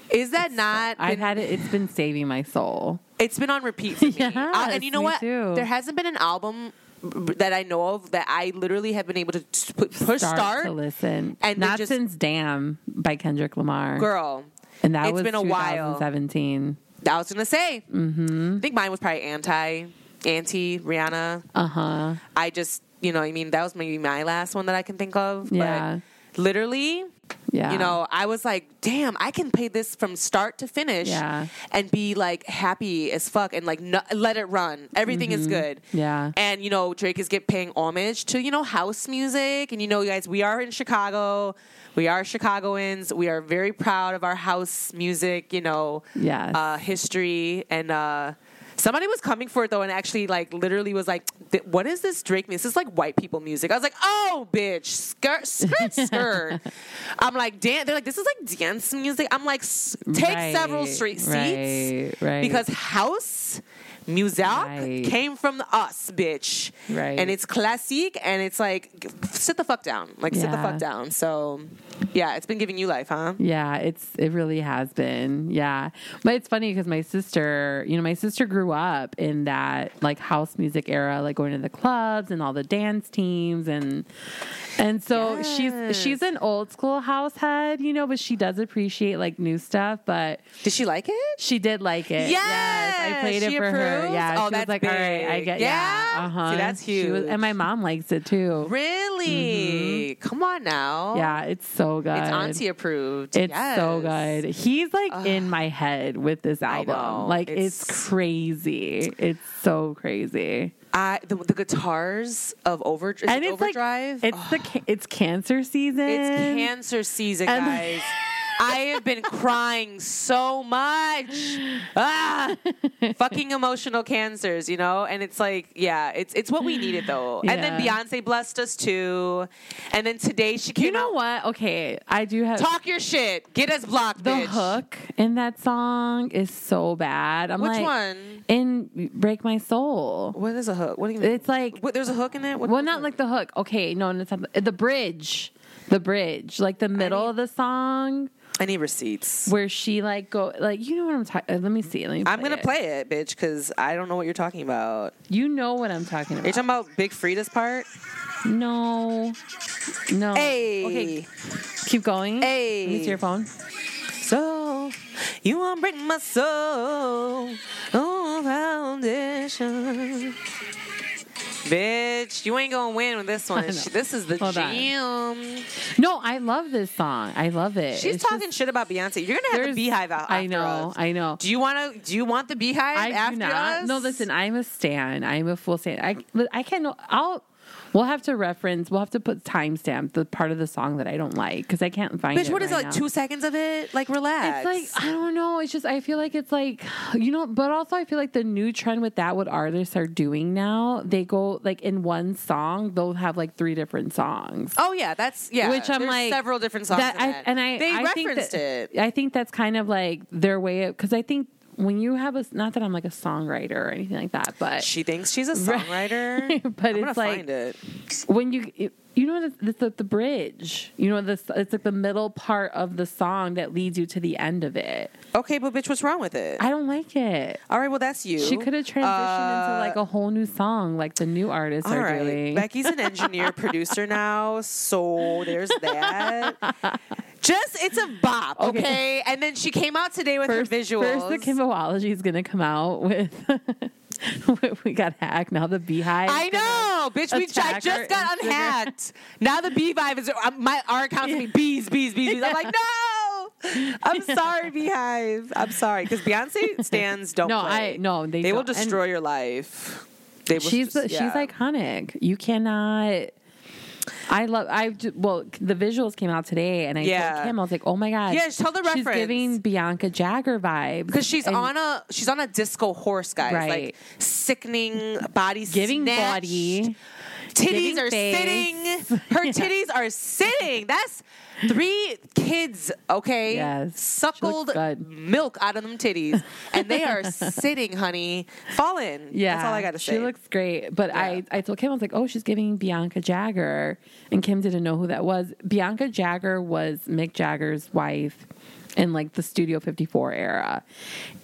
is that not... I've had it. It's been saving my soul. It's been on repeat for me. Yes, and you know what? Too. There hasn't been an album that I know of that I literally have been able to push start to listen. And not just, since Damn by Kendrick Lamar. Girl. And that was 2017. I was going to say. Mm-hmm. I think mine was probably Anti, Rihanna. Uh-huh. I just, you know what I mean? That was maybe my last one that I can think of. Yeah. But literally... Yeah. You know, I was like, damn, I can play this from start to finish and be like happy as fuck and like let it run. Everything mm-hmm. is good. Yeah. And, you know, Drake is paying homage to, you know, house music. And, you know, you guys, we are in Chicago. We are Chicagoans. We are very proud of our house music, you know, history. And somebody was coming for it, though, and actually, like, literally was like, what is this Drake music? This is, like, white people music. I was like, oh, bitch, skirt. I'm like, dance. They're like, this is, like, dance music. I'm like, take several seats. Right. Because house music came from us, bitch. Right. And it's classic, and it's like, sit the fuck down. Like, sit the fuck down. So... Yeah, it's been giving you life, huh? Yeah, it really has been. Yeah. But it's funny because my sister grew up in that like house music era, like going to the clubs and all the dance teams and so she's an old school house head, you know, but she does appreciate like new stuff. But did she like it? She did like it. Yes, I played it for her. Yeah. Oh, she was like, big. All right, I get See, that's huge. And my mom likes it too. Really? Mm-hmm. Come on now. Yeah, it's so good. It's auntie approved. It's so good. He's like in my head with this album. Like it's crazy. It's so crazy. The guitars of Overdrive. And it's Overdrive. Like, it's cancer season. It's cancer season, guys. I have been crying so much. Fucking emotional cancers, you know? And it's like, yeah, it's what we needed, though. Yeah. And then Beyonce blessed us, too. And then today she came out. You know what? Okay, I do have... Talk your shit. Get us blocked, bitch. The hook in that song is so bad. I'm Which one? In Break My Soul. What is a hook? What do you mean? It's like... What, there's a hook in it? What, well, not like the hook. Okay, no, it's not, the bridge. Like the middle of the song... I need receipts. Where she like go like, you know what I'm talking. Let me see. I'm gonna play it, bitch, because I don't know what you're talking about. You know what I'm talking about. Are you talking about Big Frida's part? No. Hey. Okay. Keep going. Hey. Let me see your phone. So you won't break my soul. Oh, foundation. Bitch, you ain't gonna win with this one. This is the jam. No, I love this song. I love it. She's talking shit about Beyonce. You're gonna have the beehive out. I know. Do you want the beehive after us? No, listen. I'm a stan. I'm a full stan. I can't. We'll have to reference. We'll have to put timestamp the part of the song that I don't like because I can't find it. Bitch, what is it, like 2 seconds of it? Like, relax. It's like, I don't know. It's just, I feel like it's like, you know, but also I feel like the new trend with that, what artists are doing now, they go like in one song, they'll have like three different songs. Oh, yeah. That's, yeah. Which I'm like, several different songs. I think I think that's kind of like their way of, because I think. When you have a, not that I'm like a songwriter or anything like that, but she thinks she's a songwriter. But I'm it's like find it. When you know it's like the bridge. You know this. It's like the middle part of the song that leads you to the end of it. Okay, but bitch, what's wrong with it? I don't like it. All right, well that's you. She could have transitioned into like a whole new song, like the new artists are doing. Becky's an engineer producer now, so there's that. Just, it's a bop, okay? And then she came out today with her visuals. First, the Kimbiology is going to come out with, we got hacked. Now the beehive. I know, bitch. I just got unhacked. Now the beehive is, our account's going to be bees. I'm like, no! I'm sorry, beehive. I'm sorry. Because Beyonce stans don't play. They will destroy your life. She's iconic. You cannot... the visuals came out today, and I told Kim, I was like, "Oh my god!" Yeah, tell the reference. She's giving Bianca Jagger vibes because she's on a disco horse, guys. Right. Like sickening body, giving snatched. Body. Titties are sitting. Her titties are sitting. That's 3 kids, okay? Yes. Suckled milk out of them titties. And they are sitting, honey. Fallen. Yeah. That's all I got to say. She looks great. But yeah. I told Kim, I was like, oh, she's giving Bianca Jagger. And Kim didn't know who that was. Bianca Jagger was Mick Jagger's wife in like the Studio 54 era.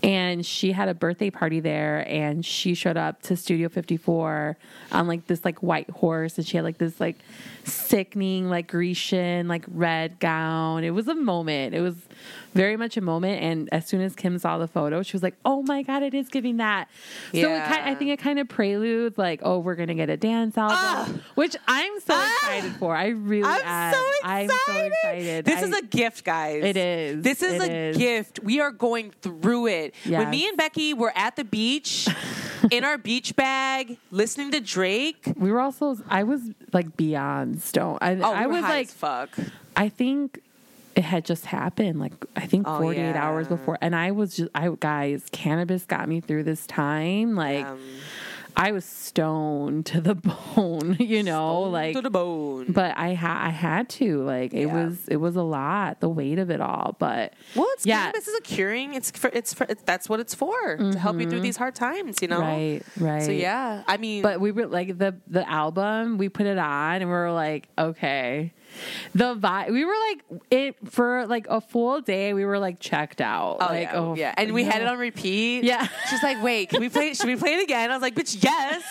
And she had a birthday party there, and she showed up to Studio 54 on like this like white horse, and she had like this like sickening like Grecian like red gown. It was a moment. It was very much a moment. And as soon as Kim saw the photo, she was like, oh my god, it is giving that. Yeah. So I think it kind of preludes like, oh, we're gonna get a dance album, which I'm so excited for. I'm so excited. This is a gift, guys. It is. This is a gift. We are going through it. Yes. When me and Becky were at the beach, in our beach bag, listening to Drake. We were also, I was like beyond stoned. I was high as fuck. I think it had just happened. Like, I think 48 hours before. And I was just, cannabis got me through this time. Like, I was stoned to the bone, you know, to the bone. But I had to, like, it was a lot, the weight of it all. But cannabis is a curing. That's what it's for, to help you through these hard times, you know. Right. So yeah, I mean, but we were like the album, we put it on, and we were like, okay. The vibe, we were like it for like a full day. We were like checked out. And we had it on repeat. Yeah, she's like, wait, can we play? Should we play it again? I was like, bitch, yes,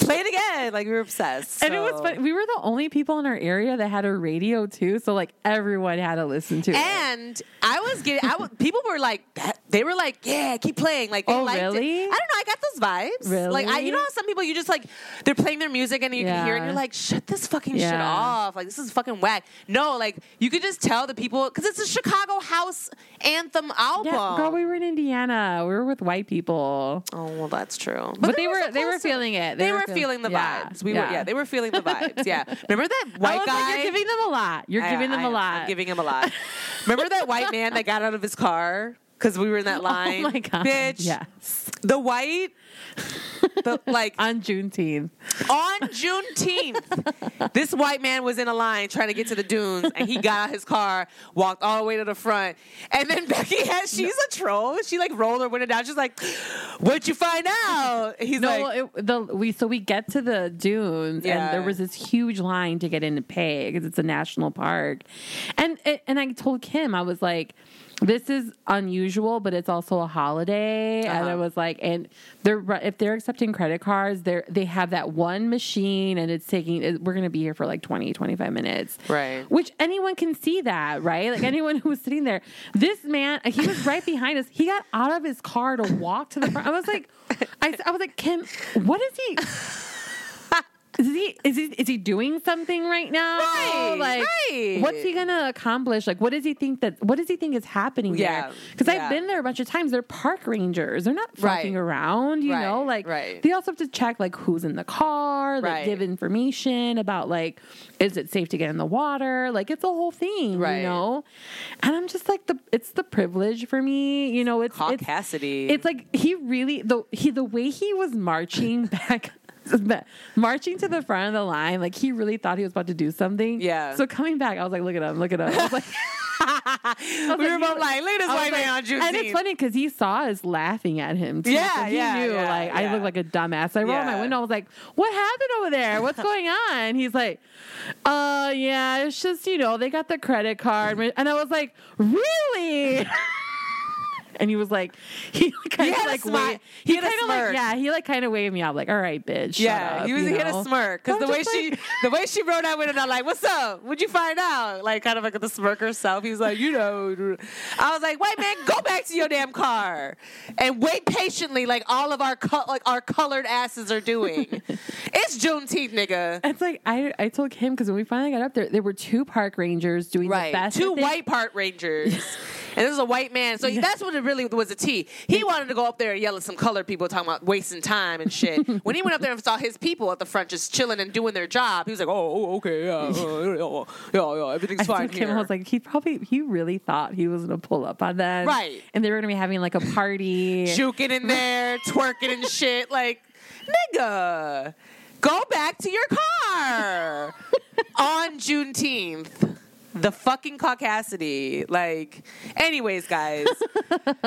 play it again. Like we were obsessed. So. And it was fun. We were the only people in our area that had a radio too, so like everyone had to listen to it. And I was getting, people were like, they were like, yeah, keep playing. Like, they liked really? It. I don't know. I got those vibes. Really? Like, you know how some people, you just like, they're playing their music and you can hear it and you're like, shut this fucking shit off. Like, this is fucking whack. No, like, you could just tell the people, because it's a Chicago house anthem album. Yeah, girl, we were in Indiana. We were with white people. Oh, well, that's true. But they were feeling it. They were feeling the vibes. They were feeling the vibes. Yeah. Remember that white guy? Like, you're giving them a lot. I'm giving him a lot. Remember that white man that got out of his car? Because we were in that line. Oh my God. Bitch. Yes. The white, on Juneteenth. On Juneteenth, this white man was in a line trying to get to the dunes, and he got out his car, walked all the way to the front, and then she's a troll. She rolled her window down. She's like, "What'd you find out?" So we get to the dunes, and there was this huge line to get in to pay because it's a national park, and I told Kim, I was like, this is unusual, but it's also a holiday. Uh-huh. And I was like, and if they're accepting credit cards, they have that one machine, and it's we're going to be here for 20, 25 minutes. Right. Which anyone can see that, right? Anyone who was sitting there. This man, he was right behind us. He got out of his car to walk to the front. I was like, Kim, what is he... Is he doing something right now? Right, what's he gonna accomplish? What does he think is happening there? Because I've been there a bunch of times. They're park rangers. They're not fucking around. You know, they also have to check who's in the car. They give information about is it safe to get in the water? It's a whole thing. Right. You know, and I'm just it's the privilege for me. You know, it's caucasity. It's he really the way he was marching back. Marching to the front of the line, he really thought he was about to do something. Yeah. So coming back, I was like, look at him. I was like, we were both like, look at this white man on Juneteenth. And it's funny because he saw us laughing at him too. Yeah, he knew I look like a dumbass. So I rolled my window. I was like, what happened over there? What's going on? He's like, it's just they got the credit card, and I was like, really? And he was like, he kind of waved. He kind of kind of waved me out, all right, bitch. Yeah, shut up, he had a smirk because the way she wrote out with it, I'm like, what's up? What'd you find out? Kind of the smirk herself. He was like, I was like, white man, go back to your damn car and wait patiently, all of our our colored asses are doing. It's Juneteenth, nigga. It's I told him because when we finally got up there, there were two park rangers doing the best. Two white park rangers, and this is a white man. So that's what it really was a T. He wanted to go up there and yell at some colored people talking about wasting time and shit. When he went up there and saw his people at the front just chilling and doing their job, he was like, "Oh, okay, yeah, everything's fine here." I was like, he really thought he was gonna pull up on them, right? And they were gonna be having a party, juking in there, twerking and shit. Nigga, go back to your car on Juneteenth. The fucking caucasity. Anyways, guys.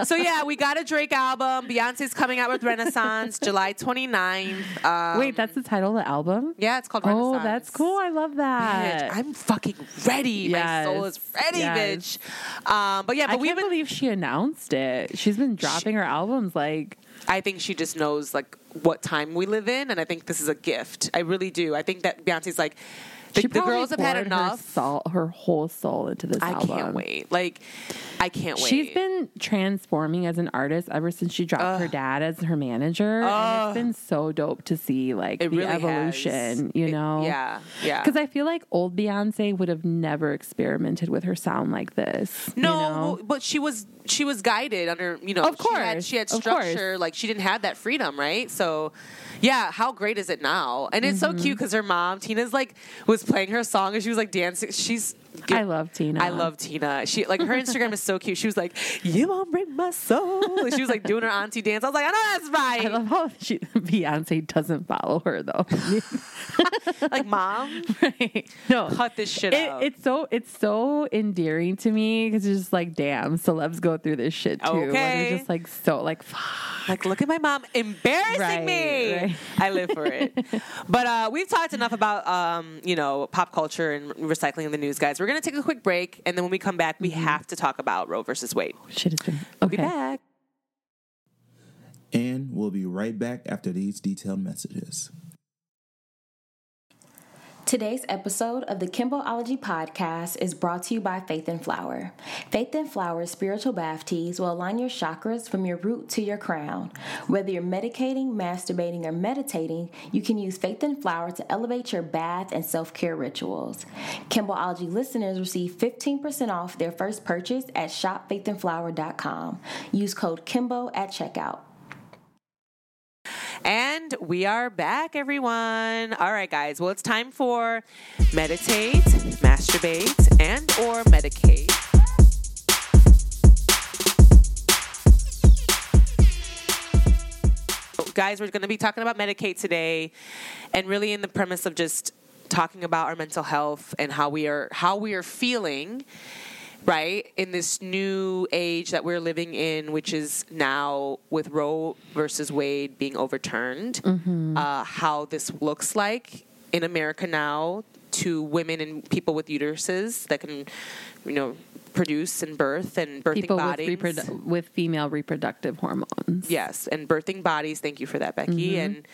So, yeah, we got a Drake album. Beyonce's coming out with Renaissance July 29th. Wait, that's the title of the album? Yeah, it's called Renaissance. Oh, that's cool. I love that. Bitch, I'm fucking ready. Yes. My soul is ready, bitch. But I can't believe she announced it. She's been dropping her albums, I think she just knows, what time we live in, and I think this is a gift. I really do. I think that Beyonce's, the girls have had enough. Her whole soul into this album. I can't wait. I can't wait. She's been transforming as an artist ever since she dropped her dad as her manager. And it's been so dope to see, the really evolution, you know? Yeah, yeah. Because I feel old Beyonce would have never experimented with her sound like this. No, you know? But she was guided under, of course. She had structure. She didn't have that freedom, right? So, yeah, how great is it now? And it's so cute because her mom, Tina's, was playing her song and she was dancing. I love Tina. She her Instagram is so cute. She was like, "You won't break my soul." And she was doing her auntie dance. I was like, I know that's right. I love how Beyonce doesn't follow her though. Mom, right? No, cut this shit out. It's so endearing to me because it's just damn, celebs go through this shit too. Okay, and just fuck. Look at my mom embarrassing me. Right. I live for it. But we've talked enough about pop culture and recycling the news, guys. We're going to take a quick break, and then when we come back, we have to talk about Roe versus Wade. We'll be back. And we'll be right back after these detailed messages. Today's episode of the Kimbiology podcast is brought to you by Faith & Flower. Faith & Flower's spiritual bath teas will align your chakras from your root to your crown. Whether you're medicating, masturbating, or meditating, you can use Faith & Flower to elevate your bath and self-care rituals. Kimbiology listeners receive 15% off their first purchase at shopfaithandflower.com. Use code KIMBO at checkout. And we are back, everyone. All right, guys. Well, it's time for meditate, masturbate, and or medicate. guys, we're going to be talking about Medicaid today, and really in the premise of just talking about our mental health and how we are feeling, right, in this new age that we're living in, which is now with Roe versus Wade being overturned, mm-hmm. How this looks like in America now to women and people with uteruses that can, produce and birth and birthing people bodies. People with female reproductive hormones. Yes, and birthing bodies. Thank you for that, Becky. Mm-hmm. And,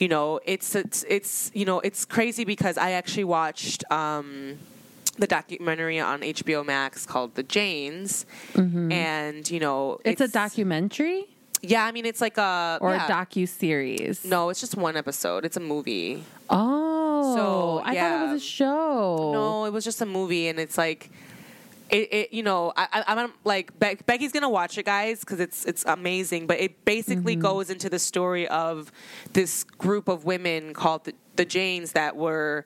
it's crazy because I actually watched the documentary on HBO Max called The Janes. Mm-hmm. And, It's a documentary? Yeah, it's like a... Or a docu-series. No, it's just one episode. It's a movie. Oh. So, I thought it was a show. No, it was just a movie, and it's like... I'm like Becky's gonna watch it, guys, because it's amazing. But it basically mm-hmm. goes into the story of this group of women called the Janes that was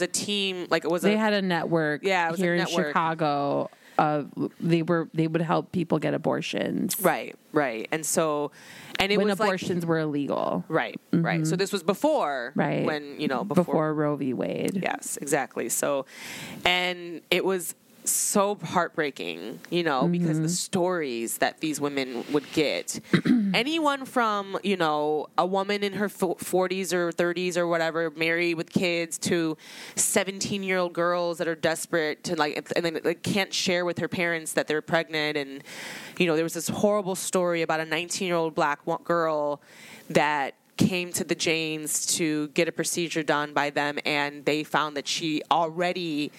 a team. Like it was they had a network. Yeah, it was here a network. In Chicago. They would help people get abortions. Right, and so, and it when was abortions were illegal. Right. So this was before, right? When before Roe v. Wade. Yes, exactly. So, and it was. So heartbreaking, mm-hmm. because the stories that these women would get, anyone from, a woman in her 40s or 30s or whatever, married with kids, to 17-year-old girls that are desperate to and then like, can't share with her parents that they're pregnant. And, there was this horrible story about a 19-year-old black girl that came to the Janes to get a procedure done by them. And they found that she already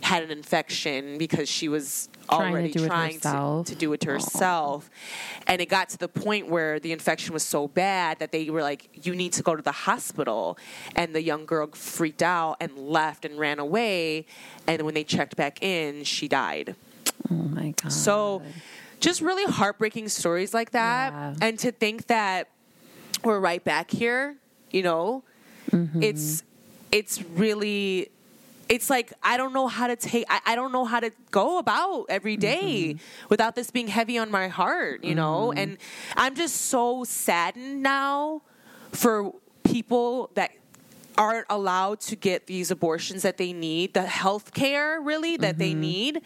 had an infection because she was already trying to do it to herself. And it got to the point where the infection was so bad that they were like, you need to go to the hospital. And the young girl freaked out and left and ran away. And when they checked back in, she died. Oh, my God. So just really heartbreaking stories like that. Yeah. And to think that we're right back here, mm-hmm. it's really... It's like, I don't know how to go about every day mm-hmm. without this being heavy on my heart, you know? And I'm just so saddened now for people that aren't allowed to get these abortions that they need, the health care really that mm-hmm. they need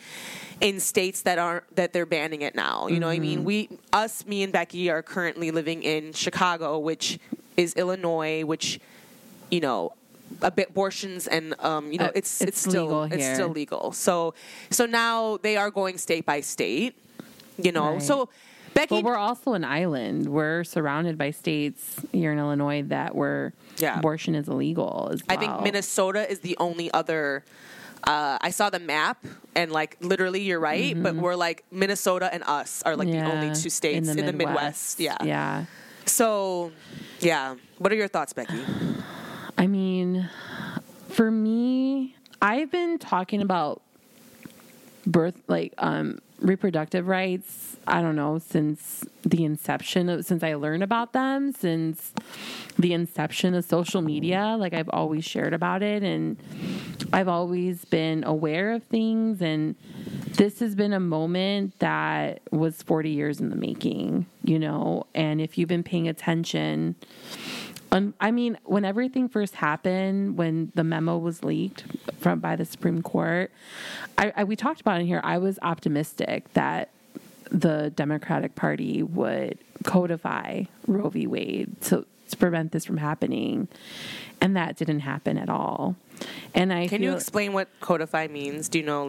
in states that they're banning it now. You mm-hmm. know what I mean? Me and Becky are currently living in Chicago, which is Illinois, which, abortions and it's still legal here. It's still legal. So now they are going state by state, Right. So Becky, but we're also an island. We're surrounded by states here in Illinois that where abortion is illegal as well. I think Minnesota is the only other. I saw the map and literally you're right, mm-hmm. but we're Minnesota and us are the only two states in the Midwest. Yeah. So, what are your thoughts, Becky? For me, I've been talking about birth, reproductive rights, since I learned about them, since the inception of social media. I've always shared about it, and I've always been aware of things, and this has been a moment that was 40 years in the making, and if you've been paying attention... when everything first happened, when the memo was leaked by the Supreme Court, we talked about it in here. I was optimistic that the Democratic Party would codify Roe v. Wade to prevent this from happening, and that didn't happen at all. And can you explain what codify means? Do you know,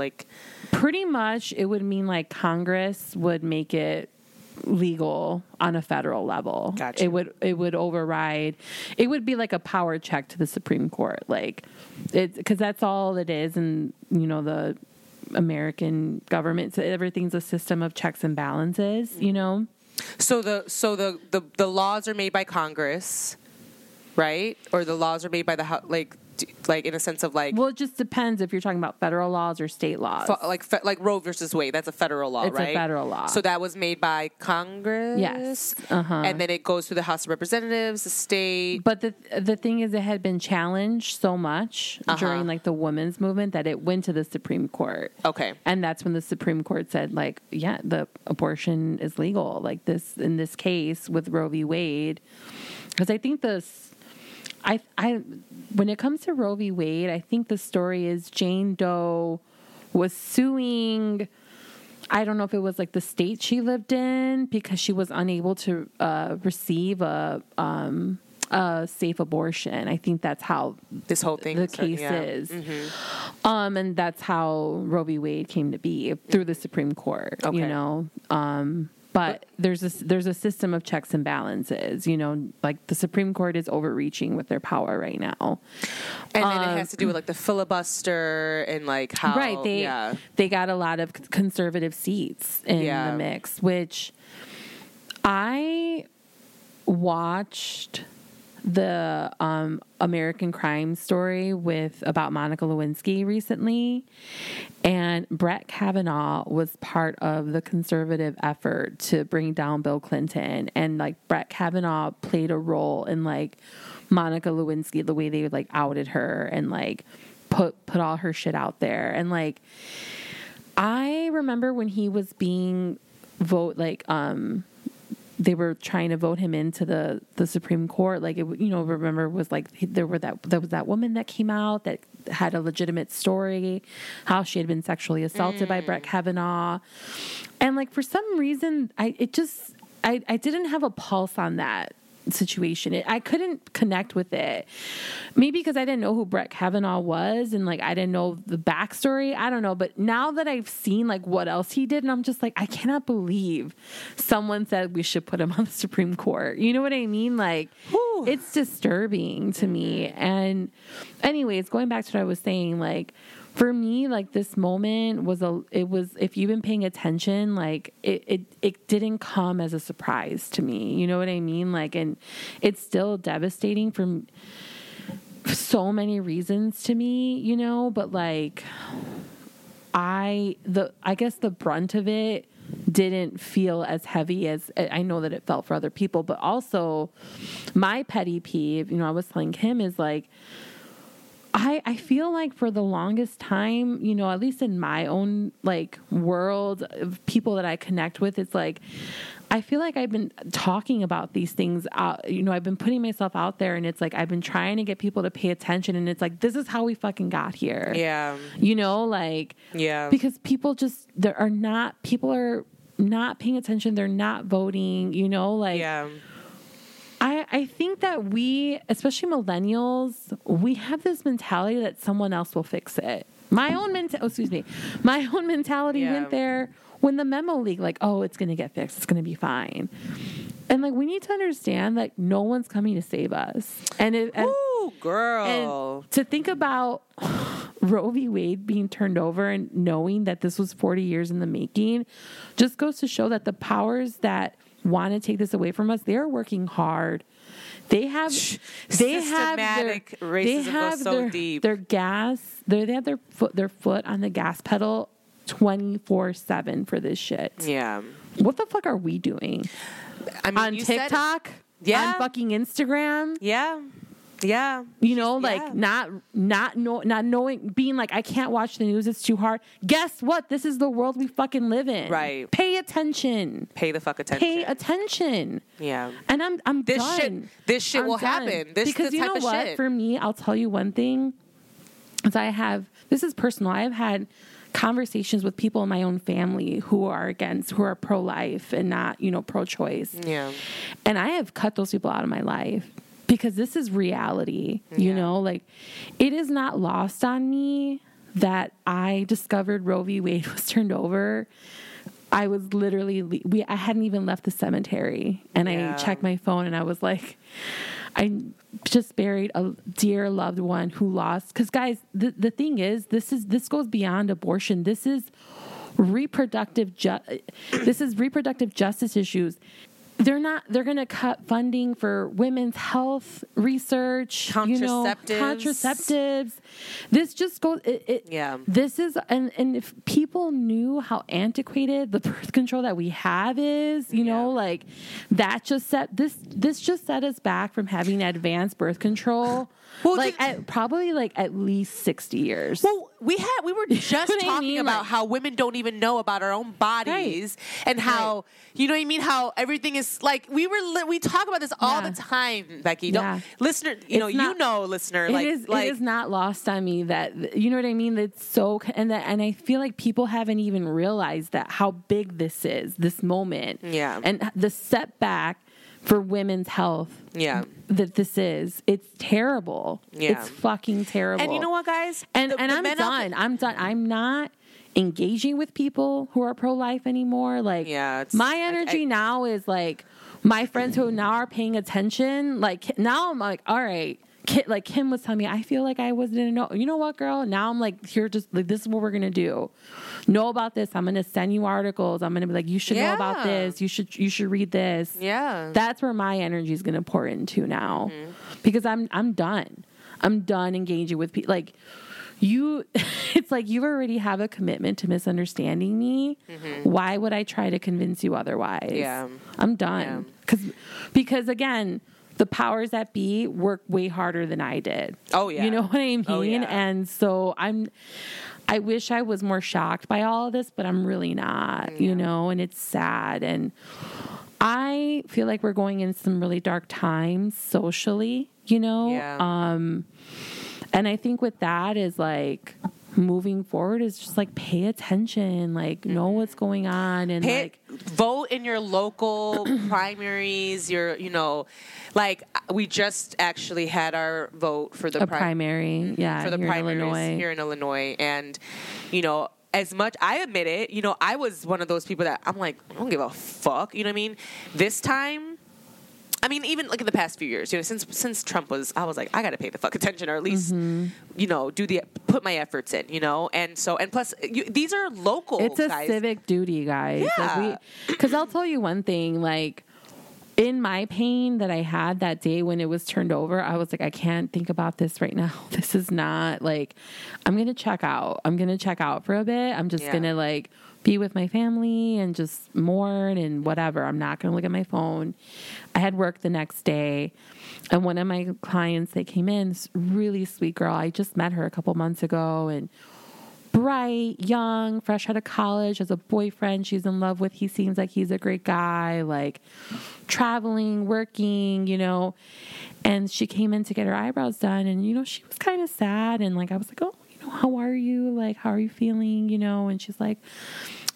pretty much it would mean Congress would make it legal on a federal level. Gotcha. It would override. It would be a power check to the Supreme Court. Because that's all it is. And, the American government, so everything's a system of checks and balances, So the laws are made by Congress, right? Or the laws are made by the House, like in a sense of like. Well, it just depends if you're talking about federal laws or state laws. Like Roe versus Wade, that's a federal law, it's right? It's a federal law. So that was made by Congress. Yes. Uh-huh. And then it goes through the House of Representatives, the state. But the thing is, it had been challenged so much during like the women's movement that it went to the Supreme Court. Okay. And that's when the Supreme Court said like, yeah, the abortion is legal. Like this, in this case with Roe v. Wade, because I think when it comes to Roe v. Wade, I think the story is Jane Doe was suing, I don't know if it was like the state she lived in, because she was unable to receive a safe abortion. I think that's how this whole thing, the case is. Mm-hmm. And that's how Roe v. Wade came to be, through the Supreme Court, okay. You know? But there's a system of checks and balances, you know, like the Supreme Court is overreaching with their power right now. And then it has to do with like the filibuster and like how. Right. They got a lot of conservative seats in the mix, which I watched the American Crime Story about Monica Lewinsky recently, and Brett Kavanaugh was part of the conservative effort to bring down Bill Clinton, and like Brett Kavanaugh played a role in like Monica Lewinsky, the way they like outed her and like put all her shit out there. And like I remember when he was being they were trying to vote him into the Supreme Court. Like, it, you know, remember was like, there was that woman that came out that had a legitimate story, how she had been sexually assaulted by Brett Kavanaugh. And like, for some reason, I didn't have a pulse on that situation. I couldn't connect with it. Maybe because I didn't know who Brett Kavanaugh was, and like I didn't know the backstory. I don't know. But now that I've seen like what else he did, and I'm just like, I cannot believe someone said we should put him on the Supreme Court. You know what I mean? Like, whew. It's disturbing to me. And anyways, going back to what I was saying, like for me, like this moment was if you've been paying attention, like it didn't come as a surprise to me. You know what I mean? Like, and it's still devastating for so many reasons to me, you know, but like I guess the brunt of it didn't feel as heavy as I know that it felt for other people. But also my petty peeve, you know, I was telling him, is like, I feel like for the longest time, you know, at least in my own like world of people that I connect with, it's like, I feel like I've been talking about these things, you know, I've been putting myself out there, and it's like, I've been trying to get people to pay attention, and it's like, this is how we fucking got here. Yeah. You know, like, yeah, because people are not paying attention. They're not voting, you know, like, yeah. I think that we, especially millennials, we have this mentality that someone else will fix it. My own mentality went there when the memo leaked, like, oh, it's going to get fixed. It's going to be fine. And like, we need to understand like no one's coming to save us. Ooh, girl. And to think about Roe v. Wade being turned over and knowing that this was 40 years in the making just goes to show that the powers that want to take this away from us, they're working hard. Systematic racism goes so deep. They have their foot on the gas pedal 24/7 for this shit. Yeah. What the fuck are we doing? I mean, on TikTok? Yeah. On fucking Instagram? Yeah. Yeah. You know, like not knowing, being like, I can't watch the news, it's too hard. Guess what? This is the world we fucking live in. Right. Pay attention. Pay the fuck attention. Pay attention. Yeah. And I'm this done. This shit will happen. This because is the type of shit. You know what? For me, I'll tell you one thing. Is this is personal. I have had conversations with people in my own family who are pro-life and not, you know, pro-choice. Yeah. And I have cut those people out of my life. Because this is reality, you know, like it is not lost on me that I discovered Roe v. Wade was turned over. I was literally, I hadn't even left the cemetery, and I checked my phone, and I was like, I just buried a dear loved one who lost. Cause guys, the thing is, this goes beyond abortion. This is reproductive justice issues. They're going to cut funding for women's health research, contraceptives. This just goes. This is, and if people knew how antiquated the birth control that we have is, you know, like that just set this just set us back from having advanced birth control. Well, like at least 60 years. Well, we were just talking about how women don't even know about our own bodies, right. And how you know what I mean. How everything is like we talk about this all the time, Becky. Listener, it is not lost on me that you know what I mean. That's so and I feel like people haven't even realized that how big this is, this moment, and the setback for women's health. Yeah. That this is. It's terrible. Yeah. It's fucking terrible. And you know what, guys? I'm done. I'm not engaging with people who are pro-life anymore. Like, my energy now is like my friends who now are paying attention. Like, now I'm like, all right. Like Kim was telling me, I feel like I wasn't know. You know what, girl? Now I'm like, here, just like this is what we're gonna do. Know about this. I'm gonna send you articles. I'm gonna be like, you should know about this. You should read this. Yeah, that's where my energy is gonna pour into now, because I'm done. I'm done engaging with people. Like you, it's like you already have a commitment to misunderstanding me. Mm-hmm. Why would I try to convince you otherwise? Yeah, I'm done. Because again. The powers that be work way harder than I did. Oh, yeah. You know what I mean? Oh, yeah. And so I wish I was more shocked by all of this, but I'm really not, you know, and it's sad. And I feel like we're going in some really dark times socially, you know? Yeah. And I think with that is like moving forward is just like pay attention, like know what's going on, and vote in your local primaries. We just actually had our vote for the primary, for the primaries here in Illinois, and you know. As much, I admit it, you know, I was one of those people that I'm like, I don't give a fuck. You know what I mean? This time. I mean, even like in the past few years, you know, since Trump was, I was like, I got to pay the fuck attention, or at least, you know, put my efforts in, you know, and so, and plus, these are local. It's a civic duty, guys. Yeah. Because I'll tell you one thing, like. In my pain that I had that day when it was turned over, I was like, I can't think about this right now. This is not like, I'm going to check out. I'm going to check out for a bit. I'm just going to like be with my family and just mourn and whatever. I'm not going to look at my phone. I had work the next day. And one of my clients that came in, really sweet girl. I just met her a couple months ago, and bright, young, fresh out of college, has a boyfriend she's in love with. He seems like he's a great guy, like traveling, working, you know. And she came in to get her eyebrows done, and, you know, she was kind of sad. And, like, I was like, oh, you know, how are you? Like, how are you feeling? You know, and she's like,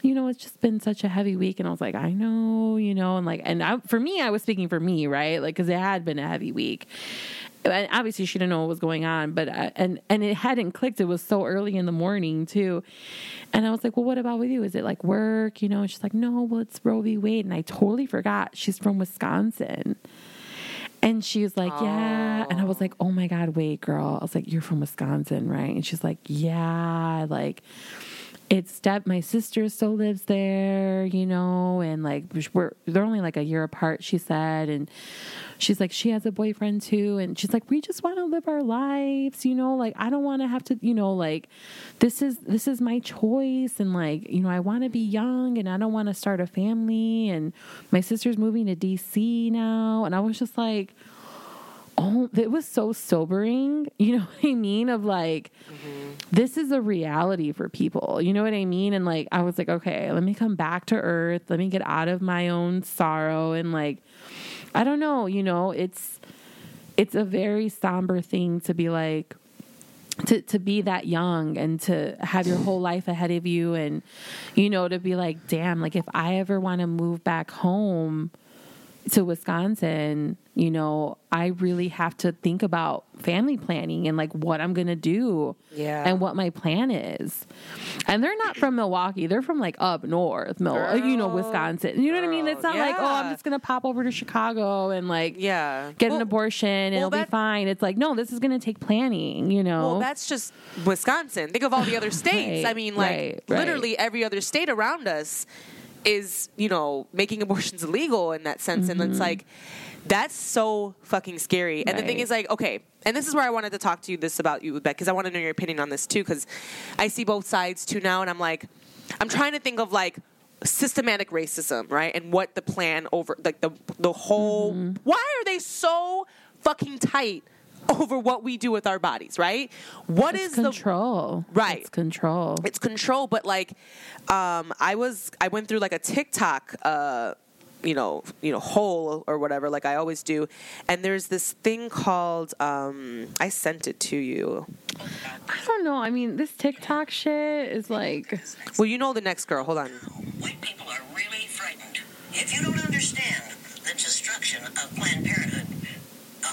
you know, it's just been such a heavy week. And I was like, I know, you know, and like, and for me, I was speaking for me, right? Like, because it had been a heavy week. And obviously she didn't know what was going on, but and it hadn't clicked. It was so early in the morning too, and I was like, well, what about with you? Is it like work, you know? And she's like, no, well, it's Roe v. Wade. And I totally forgot she's from Wisconsin. And she was like, yeah. And I was like, oh my God, wait, girl. I was like, you're from Wisconsin, right? And she's like, yeah, like my sister still lives there, you know, and like they're only like a year apart, she said. And she's like, she has a boyfriend too. And she's like, we just want to live our lives, you know, like I don't want to have to, you know, like this is my choice. And like, you know, I want to be young and I don't want to start a family. And my sister's moving to DC now. And I was just like, oh, it was so sobering, you know what I mean? Of like, this is a reality for people, you know what I mean? And like, I was like, okay, let me come back to earth. Let me get out of my own sorrow. And like, I don't know, you know, it's a very somber thing to be like, to be that young and to have your whole life ahead of you. And, you know, to be like, damn, like if I ever want to move back home to Wisconsin, you know, I really have to think about family planning and like what I'm going to do and what my plan is. And they're not from Milwaukee. They're from like up north, Wisconsin. You know what I mean? It's not like, oh, I'm just going to pop over to Chicago and like get an abortion and it'll be fine. It's like, no, this is going to take planning, you know? Well, that's just Wisconsin. Think of all the other states. Right, I mean, like literally every other state around us is, you know, making abortions illegal in that sense. Mm-hmm. And it's like, that's so fucking scary. And right. the thing is, like, okay, and this is where I wanted to talk to you this about you, because I want to know your opinion on this too, because I see both sides too now, and I'm like, I'm trying to think of, like, systematic racism, right? And what the plan over, like, the whole, mm-hmm. why are they so fucking tight over what we do with our bodies, right? What it's is control. The right? It's control. It's control. But, like, I went through, like, a TikTok, you know, hole or whatever, like I always do. And there's this thing called, I sent it to you. I don't know. I mean, this TikTok shit is like... Well, you know the next girl. Hold on. White people are really frightened. If you don't understand the destruction of Planned Parenthood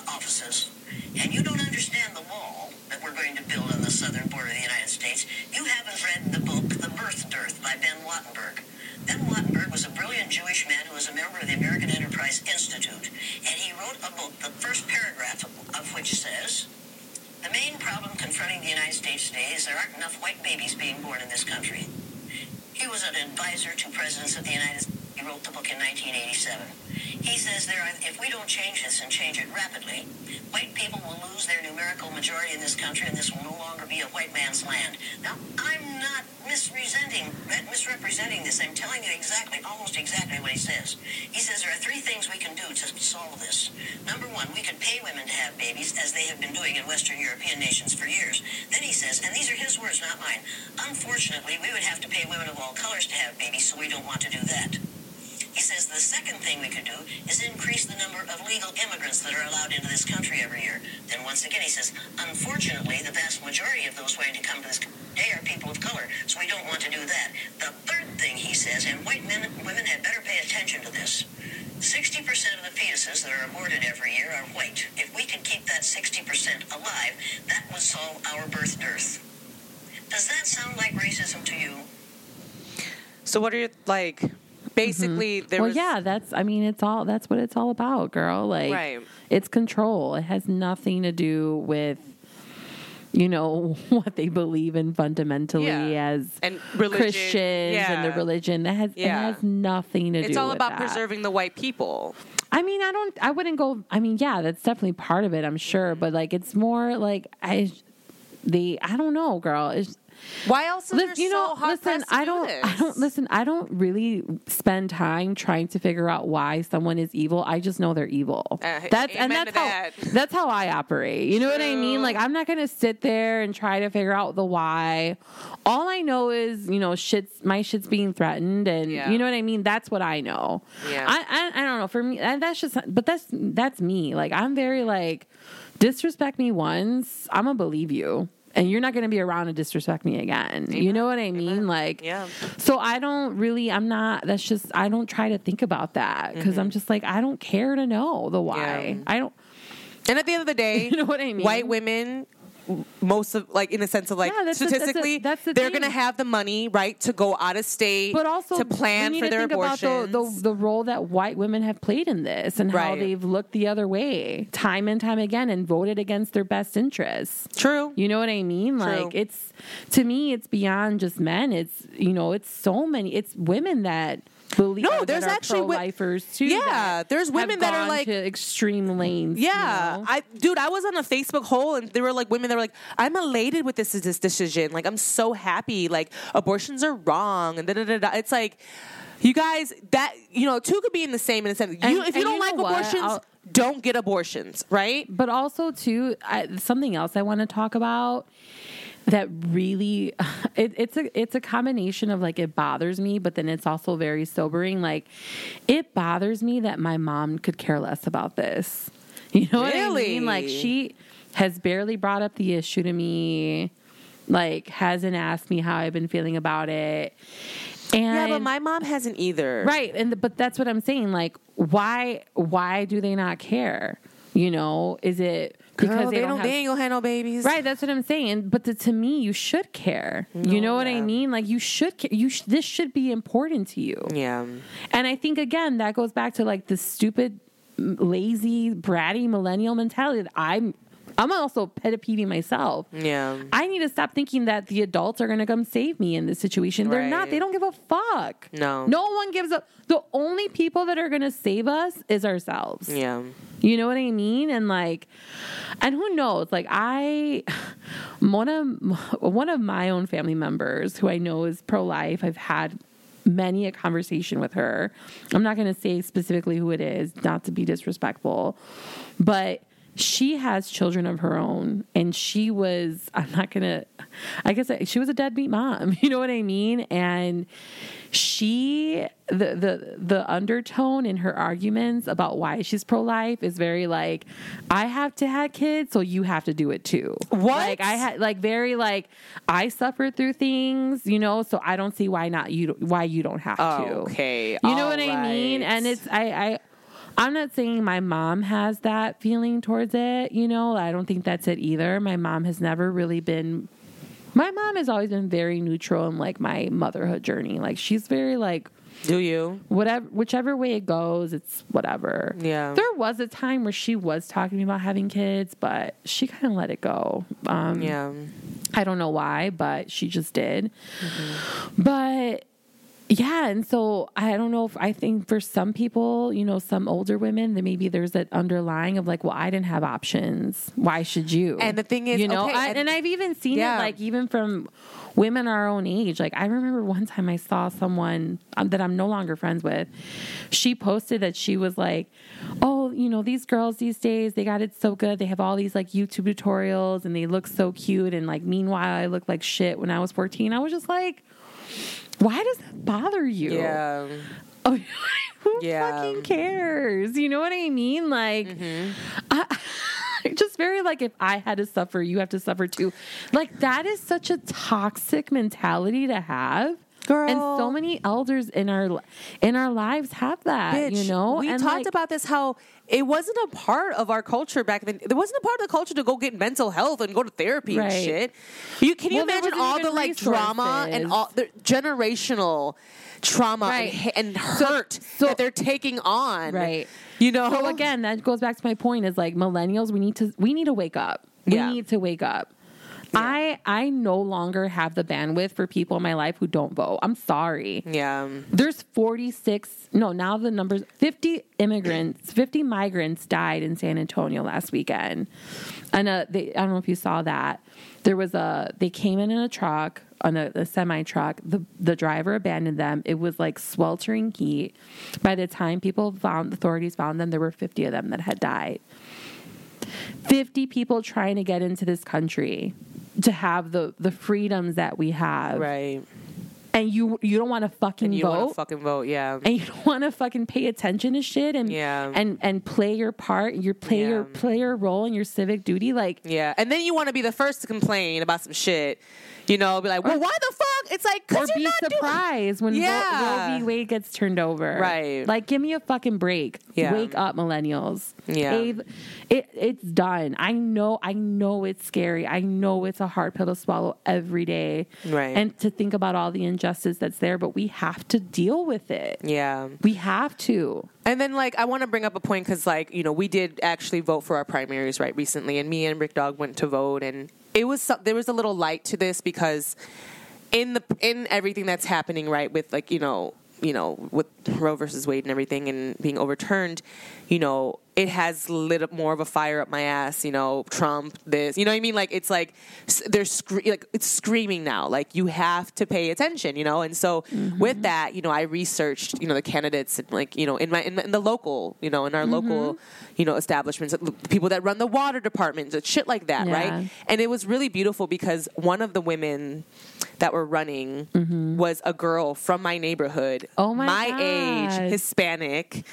offices, and you don't understand the wall that we're going to build on the southern border of the United States, you haven't read the book The Birth Dearth by Ben Wattenberg. Ben Wattenberg was a brilliant Jewish man who was a member of the American Enterprise Institute, and he wrote a book, the first paragraph of which says, the main problem confronting the United States today is there aren't enough white babies being born in this country. He was an advisor to presidents of the United States. He wrote the book in 1987. He says if we don't change this and change it rapidly, white people will lose their numerical majority in this country, and this will no longer be a white man's land. Now, I'm not misrepresenting this. I'm telling you exactly, almost exactly what he says. He says there are three things we can do to solve this. Number one, we could pay women to have babies, as they have been doing in Western European nations for years. Then he says, and these are his words, not mine, unfortunately, we would have to pay women of all colors to have babies, so we don't want to do that. He says the second thing we could do is increase the number of legal immigrants that are allowed into this country every year. Then once again, he says, unfortunately, the vast majority of those waiting to come to this country today are people of color, so we don't want to do that. The third thing he says, and white men and women had better pay attention to this, 60% of the fetuses that are aborted every year are white. If we could keep that 60% alive, that would solve our birth dearth. Does that sound like racism to you? So what are your, like... Basically, mm-hmm. there well, was... Well, yeah, that's... I mean, that's what it's all about, girl. Like, right. It's control. It has nothing to do with, you know, what they believe in fundamentally as and Christians and their religion. That has, it has nothing to do with that. It's all about preserving the white people. I mean, I wouldn't go... I mean, yeah, that's definitely part of it, I'm sure. But, like, it's more like... I don't know, girl. It's... Why else is there so hard pressed to do this? I don't really spend time trying to figure out why someone is evil. I just know they're evil. That's how I operate. You know what I mean? Like, I'm not going to sit there and try to figure out the why. All I know is, you know, my shit's being threatened, and you know what I mean? That's what I know. Yeah. I don't know. For me, that's just, but that's me. Like, I'm very like, disrespect me once, I'm going to believe you. And you're not going to be around to disrespect me again. Amen. You know what I mean? Amen. Like, so I don't really, I don't try to think about that. Because I'm just like, I don't care to know the why. Yeah. I don't. And at the end of the day, you know what I mean? White women, most of, like, in a sense of, like, statistically, that's the they're going to have the money, right, to go out of state, but also to plan for their abortions. About the role that white women have played in this and how they've looked the other way time and time again and voted against their best interests. True. You know what I mean? True. Like, it's, to me, it's beyond just men. It's, you know, it's so many, it's women that... there's actually pro-lifers too. Yeah, there's women that are like to extreme lanes. Yeah, you know? I was on a Facebook hole, and there were like women that were like, "I'm elated with this decision. Like, I'm so happy. Like, abortions are wrong." And It's like, you guys, that, you know, two could be in the same in a sense. If you don't like abortions, don't get abortions, right? But also too, something else I want to talk about. That really, it's a combination of, like, it bothers me, but then it's also very sobering. Like, it bothers me that my mom could care less about this. You know what I mean? Like, she has barely brought up the issue to me, like, hasn't asked me how I've been feeling about it. And, but my mom hasn't either. Right, but that's what I'm saying. Like, why do they not care? You know, is it... Because girl, they ain't gonna have no babies, right? That's what I'm saying. But to me, you should care. No, you know what I mean? Like, you should care. This should be important to you. Yeah. And I think, again, that goes back to, like, the stupid, lazy, bratty millennial mentality that I'm I'm also pedopeding myself. Yeah. I need to stop thinking that the adults are going to come save me in this situation. They're not. They don't give a fuck. No. No one gives a... The only people that are going to save us is ourselves. Yeah. You know what I mean? And like... And who knows? Like I... One of my own family members who I know is pro-life, I've had... many a conversation with her. I'm not going to say specifically who it is, not to be disrespectful, but she has children of her own, and she was, she was a deadbeat mom. You know what I mean? And she, the undertone in her arguments about why she's pro-life is very like, I have to have kids, so you have to do it too. What? Like I suffered through things, you know, so I don't see why you don't have to. Okay. You know what I mean? And it's, I'm not saying my mom has that feeling towards it, you know. I don't think that's it either. My mom has always been very neutral in, like, my motherhood journey. Like, she's very, like... Do you? Whichever way it goes, it's whatever. Yeah. There was a time where she was talking about having kids, but she kind of let it go. Yeah. I don't know why, but she just did. Mm-hmm. But... yeah, and so I don't know if I think for some people, you know, some older women, that maybe there's that underlying of like, well, I didn't have options. Why should you? And the thing is, you know, okay, and I've even seen it, like, even from women our own age. Like, I remember one time I saw someone that I'm no longer friends with. She posted that she was like, oh, you know, these girls these days, they got it so good. They have all these like YouTube tutorials and they look so cute. And like, meanwhile, I look like shit when I was 14. I was just like... why does that bother you? Yeah. Oh, who fucking cares? You know what I mean? Like, mm-hmm. Just very like, if I had to suffer, you have to suffer too. Like, that is such a toxic mentality to have. Girl. And so many elders in our lives have that, bitch, you know? We talked about this, how it wasn't a part of our culture back then. It wasn't a part of the culture to go get mental health and go to therapy and shit. Can you imagine all the, like, drama and all the generational trauma and hurt that they're taking on? Right. You know? So, again, that goes back to my point is, like, millennials, we need to wake up. We need to wake up. Yeah. I no longer have the bandwidth for people in my life who don't vote. I'm sorry. Yeah. There's 50 migrants died in San Antonio last weekend. And I don't know if you saw that. There was they came in a truck, on a semi-truck. The driver abandoned them. It was like sweltering heat. By the time authorities found them, there were 50 of them that had died. 50 people trying to get into this country to have the freedoms that we have. Right. And you don't want to fucking vote. You don't want to fucking vote, yeah. And you don't want to fucking pay attention to shit and play your part, play your role in your civic duty. Like, yeah. And then you want to be the first to complain about some shit. You know, be like, well, why the fuck? It's like, because you're not doing... Or be surprised when Roe v. Wade gets turned over. Right. Like, give me a fucking break. Yeah. Wake up, millennials. Yeah. It's done. I know it's scary. I know it's a hard pill to swallow every day. Right. And to think about all the injustice that's there, but we have to deal with it. Yeah. We have to. And then, like, I want to bring up a point because, like, you know, we did actually vote for our primaries, right, recently. And me and Rick Dawg went to vote, and... there was a little light to this because in everything that's happening, right, with, like, you know, with Roe versus Wade and everything and being overturned, you know, it has lit up more of a fire up my ass, you know, Trump, this, you know what I mean? Like, it's like, it's screaming now. Like, you have to pay attention, you know? And so with that, you know, I researched, you know, the candidates and, like, you know, in the local, you know, in our local, you know, establishments, people that run the water department, shit like that, right? And it was really beautiful because one of the women that were running was a girl from my neighborhood, age, Hispanic.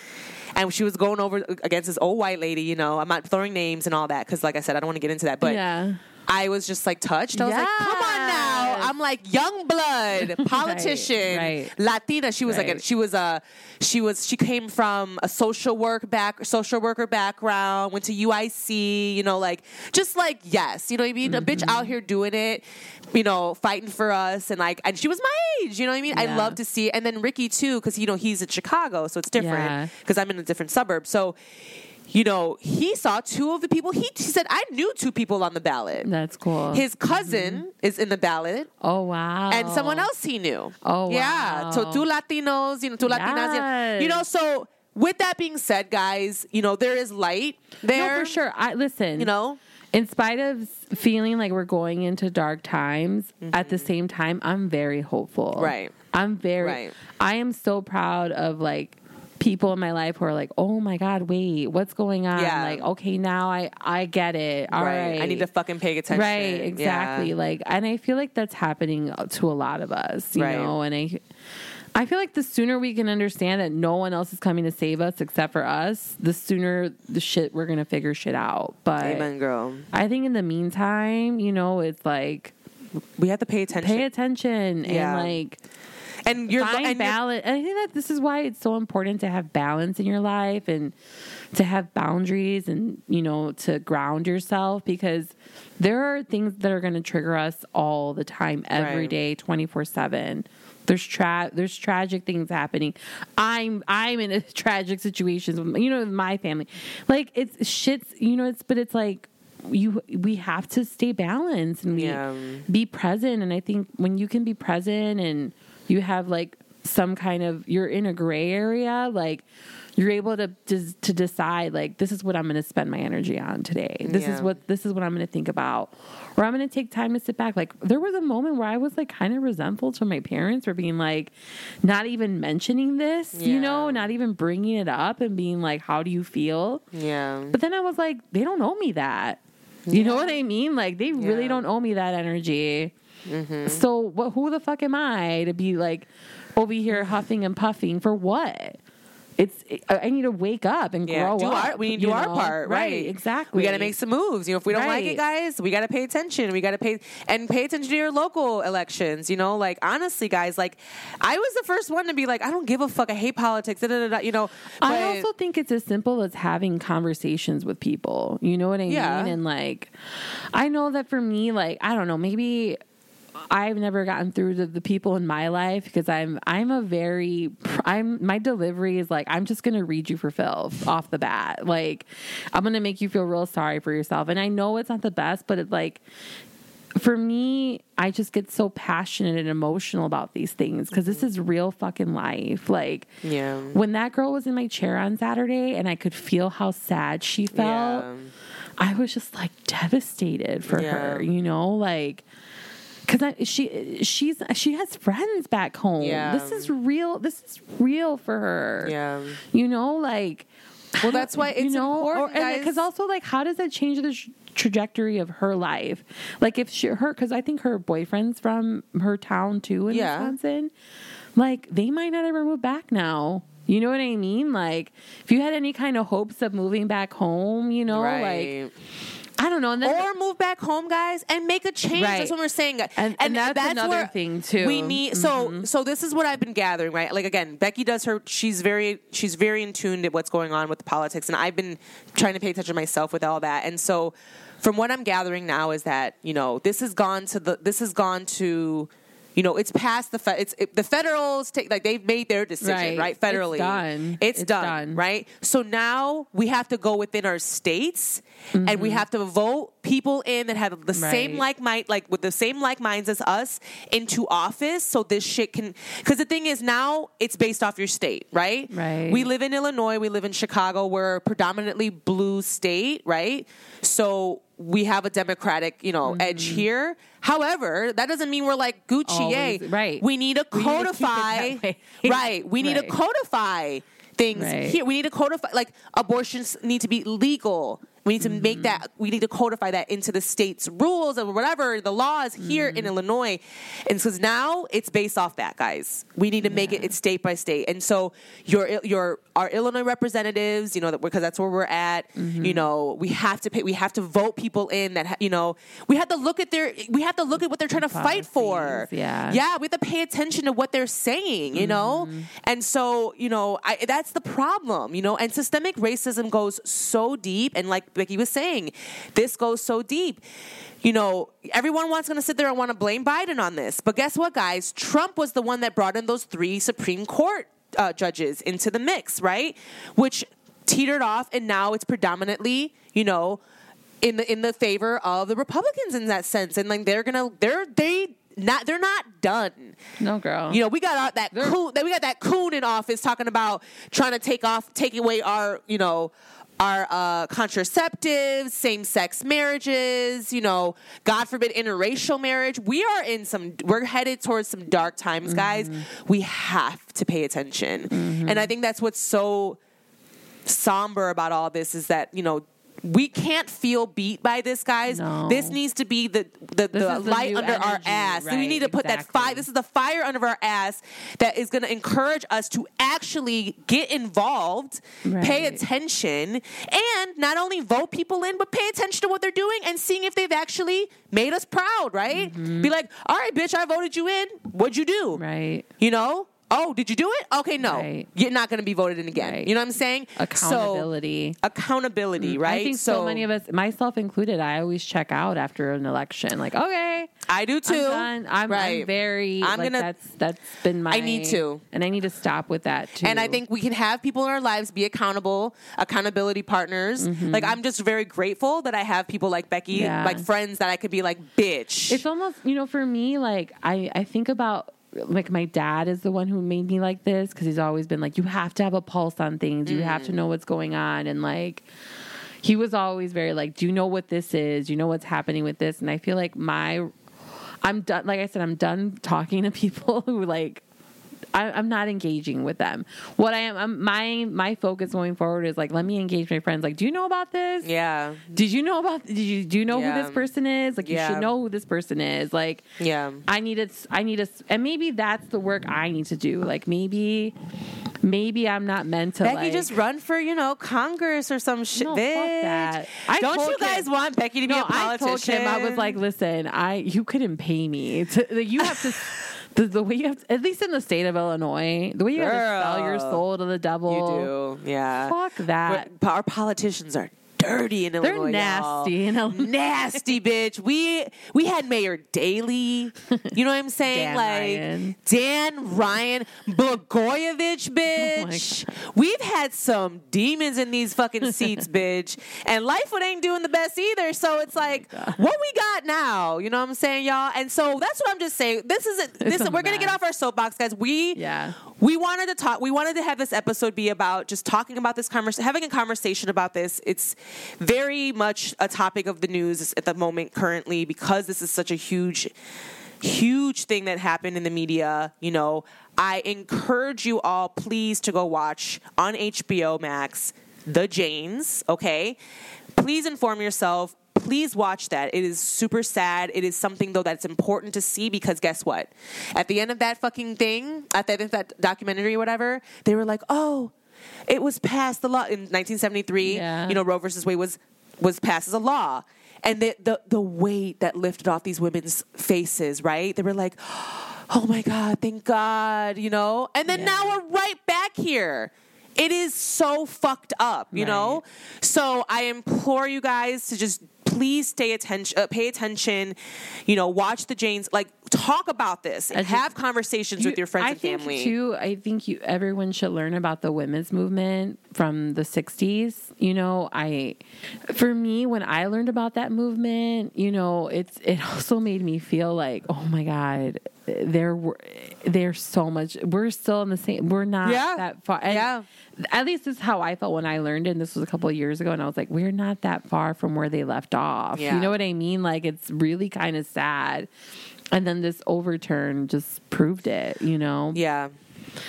And she was going over against this old white lady, you know. I'm not throwing names and all that because, like I said, I don't want to get into that. But I was just, like, touched. I was like, come on now. I'm like, young blood, politician, Latina. She was like, she came from a social worker background, went to UIC, you know, like, just like, yes, you know what I mean? A bitch out here doing it, you know, fighting for us. And, like, and she was my age, you know what I mean? Yeah. I love to see it. And then Ricky too, because, you know, he's in Chicago, so it's different because I'm in a different suburb. So, you know, he saw two of the people. He said, I knew two people on the ballot. That's cool. His cousin is in the ballot. Oh, wow. And someone else he knew. Oh, yeah. Wow. So two Latinos, you know, two Latinas. Yes. You know, so with that being said, guys, you know, there is light there. No, for sure. Listen. You know? In spite of feeling like we're going into dark times, at the same time, I'm very hopeful. Right. I am so proud of, like, people in my life who are like, oh my God, wait, what's going on? Yeah. Like, okay, now I get it. All right. I need to fucking pay attention. Right, exactly. Yeah. Like, and I feel like that's happening to a lot of us, you know, and I feel like the sooner we can understand that no one else is coming to save us except for us, the sooner we're going to figure shit out. But amen, girl. I think in the meantime, you know, it's like, we have to pay attention. Yeah. And like, and you're fine balance. And I think that this is why it's so important to have balance in your life and to have boundaries and, you know, to ground yourself, because there are things that are going to trigger us all the time, every day, 24/7. There's tragic things happening. I'm in a tragic situations, you know, with my family. Like, it's shit's, you know, but it's like, we have to stay balanced and be present. And I think when you can be present and you have like some kind of, you're in a gray area, like you're able to decide, like, this is what I'm going to spend my energy on today. This is what I'm going to think about, or I'm going to take time to sit back. Like, there was a moment where I was like kind of resentful to my parents for being like, not even mentioning this, you know, not even bringing it up and being like, how do you feel? Yeah. But then I was like, they don't owe me that. You know what I mean? Like, they really don't owe me that energy. Mm-hmm. So who the fuck am I to be like over here huffing and puffing for what? I need to wake up and grow up. We need to do our part, right? Exactly. We got to make some moves. You know, if we don't like it, guys, we got to pay attention. We got to pay attention to your local elections. You know, like, honestly, guys, like, I was the first one to be like, I don't give a fuck. I hate politics. You know, but I also think it's as simple as having conversations with people. You know what I mean? And like, I know that for me, like, I don't know, maybe I've never gotten through to the people in my life because my delivery is like, I'm just going to read you for filth off the bat. Like, I'm going to make you feel real sorry for yourself. And I know it's not the best, but it's like, for me, I just get so passionate and emotional about these things because this is real fucking life. Like, when that girl was in my chair on Saturday and I could feel how sad she felt, I was just like devastated for her, you know, like, because she has friends back home. Yeah. This is real for her. Yeah. You know, like, well, that's why it's important, guys. Because also, like, how does that change the trajectory of her life? Like, if because I think her boyfriend's from her town too in Wisconsin. Like, they might not ever move back now. You know what I mean? Like, if you had any kind of hopes of moving back home, you know, like, I don't know. Or move back home, guys, and make a change. Right. That's what we're saying. And that's another thing, too. We need, so this is what I've been gathering, right? Like, again, Becky does her, she's very in tune to what's going on with the politics. And I've been trying to pay attention to myself with all that. And so from what I'm gathering now is that, you know, this has gone to you know, it's past the federals take, like, they've made their decision, right? Federally. It's done, right? So now we have to go within our states and we have to vote people in that have the same like minds as us into office. So this shit can, because the thing is now it's based off your state, right? Right. We live in Illinois. We live in Chicago. We're a predominantly blue state, right? So we have a democratic, you know, edge here. However, that doesn't mean we're like Gucci. Always, right. We need to codify. We need to codify things here. We need to codify, like, abortions need to be legal. We need to make that, we need to codify that into the state's rules and whatever the laws here in Illinois. And so now it's based off that, guys. We need to make it's state by state. And so our Illinois representatives, you know, because that's where we're at, you know, we have to vote people in that, you know, we have to look at what they're trying to fight for. Yeah. Yeah. We have to pay attention to what they're saying, you know? And so, you know, that's the problem, you know, and systemic racism goes so deep, and like he was saying, this goes so deep. You know, everyone wants going to sit there and want to blame Biden on this. But guess what, guys? Trump was the one that brought in those three Supreme Court judges into the mix, right? Which teetered off, and now it's predominantly, you know, in the favor of the Republicans in that sense, and like they're not done. No, girl. You know, we got that coon in office talking about trying to take away our, you know, our contraceptives, same-sex marriages, you know, God forbid interracial marriage. We're headed towards some dark times, guys. We have to pay attention. Mm-hmm. And I think that's what's so somber about all this is that, you know, we can't feel beat by this, guys. No. This needs to be the light under energy, our ass. Right, we need to put that fire. This is the fire under our ass that is going to encourage us to actually get involved, pay attention, and not only vote people in, but pay attention to what they're doing and seeing if they've actually made us proud, right? Mm-hmm. Be like, all right, bitch, I voted you in. What'd you do? Right. You know? Oh, did you do it? Okay, no. Right. You're not going to be voted in again. Right. You know what I'm saying? Accountability. So, right? I think so many of us, myself included, I always check out after an election. Like, okay. I do too. That's been my... I need to. And I need to stop with that too. And I think we can have people in our lives be accountable, accountability partners. Mm-hmm. Like, I'm just very grateful that I have people like Becky, like friends that I could be like, bitch. It's almost, you know, for me, like, I think about... Like, my dad is the one who made me like this because he's always been like, you have to have a pulse on things. You have to know what's going on. And, like, he was always very like, do you know what this is? Do you know what's happening with this? And I feel like I'm done. Like I said, I'm done talking to people who, like, I'm not engaging with them. What I am, my focus going forward is like, let me engage my friends. Like, do you know about this? Yeah. Did you know about? Do you know who this person is? Like, you should know who this person is. Like, I need to, and maybe that's the work I need to do. Like, maybe I'm not meant to. Becky, like, just run for, you know, Congress or some shit. No, bitch. Fuck that. Don't you guys want Becky to be a politician? I told him, I was like, listen, you couldn't pay me. You have to. The way you have to, at least in the state of Illinois, the way you have to sell your soul to the devil. You do. Yeah. Fuck that. Our politicians are dirty in Illinois. They're nasty, y'all. In Illinois. Nasty, bitch. We had Mayor Daley. You know what I'm saying? Dan Ryan. Blagojevich, bitch. Oh, we've had some demons in these fucking seats, bitch. And Lightfoot ain't doing the best either. So it's like, what we got now? You know what I'm saying, y'all? And so that's what I'm just saying. We're going to get off our soapbox, guys. We wanted to talk. We wanted to have this episode be about just talking about this conversation, having a conversation about this. It's very much a topic of the news at the moment currently because this is such a huge thing that happened in the media. You know, I encourage you all, please, to go watch on HBO Max, The Janes, okay? Please inform yourself. Please watch that. It is super sad. It is something, though, that's important to see because guess what? At the end of that fucking thing, at the end of that documentary or whatever, they were like, oh, it was passed the law in 1973. Yeah. You know, Roe versus Wade was passed as a law, and the weight that lifted off these women's faces, right? They were like, "Oh my God, thank God," you know. And then now we're right back here. It is so fucked up, you know. So I implore you guys to just please pay attention. You know, watch The Janes. Like, talk about this and have conversations with your friends and family. I think everyone should learn about the women's movement from the 60s. You know, for me, when I learned about that movement, you know, it also made me feel like, oh my God, there's so much. We're still in the same. We're not that far. And at least this is how I felt when I learned it. And this was a couple of years ago, and I was like, we're not that far from where they left off. Yeah. You know what I mean? Like, it's really kind of sad. And then this overturn just proved it, you know? Yeah.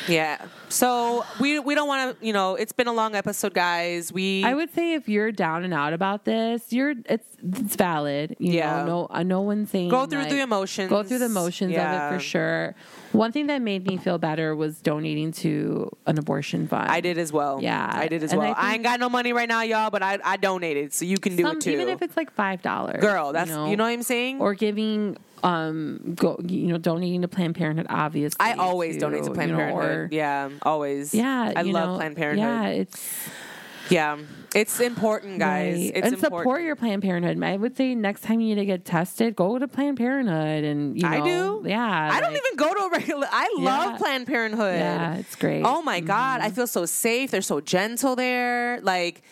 Yeah. So we don't want to, you know, it's been a long episode, guys. I would say if you're down and out about this, it's valid. You know, no one's saying go through the emotions. Go through the emotions of it for sure. One thing that made me feel better was donating to an abortion fund. I did as well. Yeah. I did as well. I ain't got no money right now, y'all, but I donated, so you can do it too. Even if it's like $5. Girl, that's, you know what I'm saying? Or giving... donating to Planned Parenthood, obviously. I always donate to Planned Parenthood. Always. Yeah. I love Planned Parenthood. Yeah. It's important, guys. Right. It's and important. Support your Planned Parenthood. I would say next time you need to get tested, go to Planned Parenthood. And you know, I do. Yeah. I don't even go to a regular. I love Planned Parenthood. Yeah, it's great. Oh my God, I feel so safe. They're so gentle there. Like,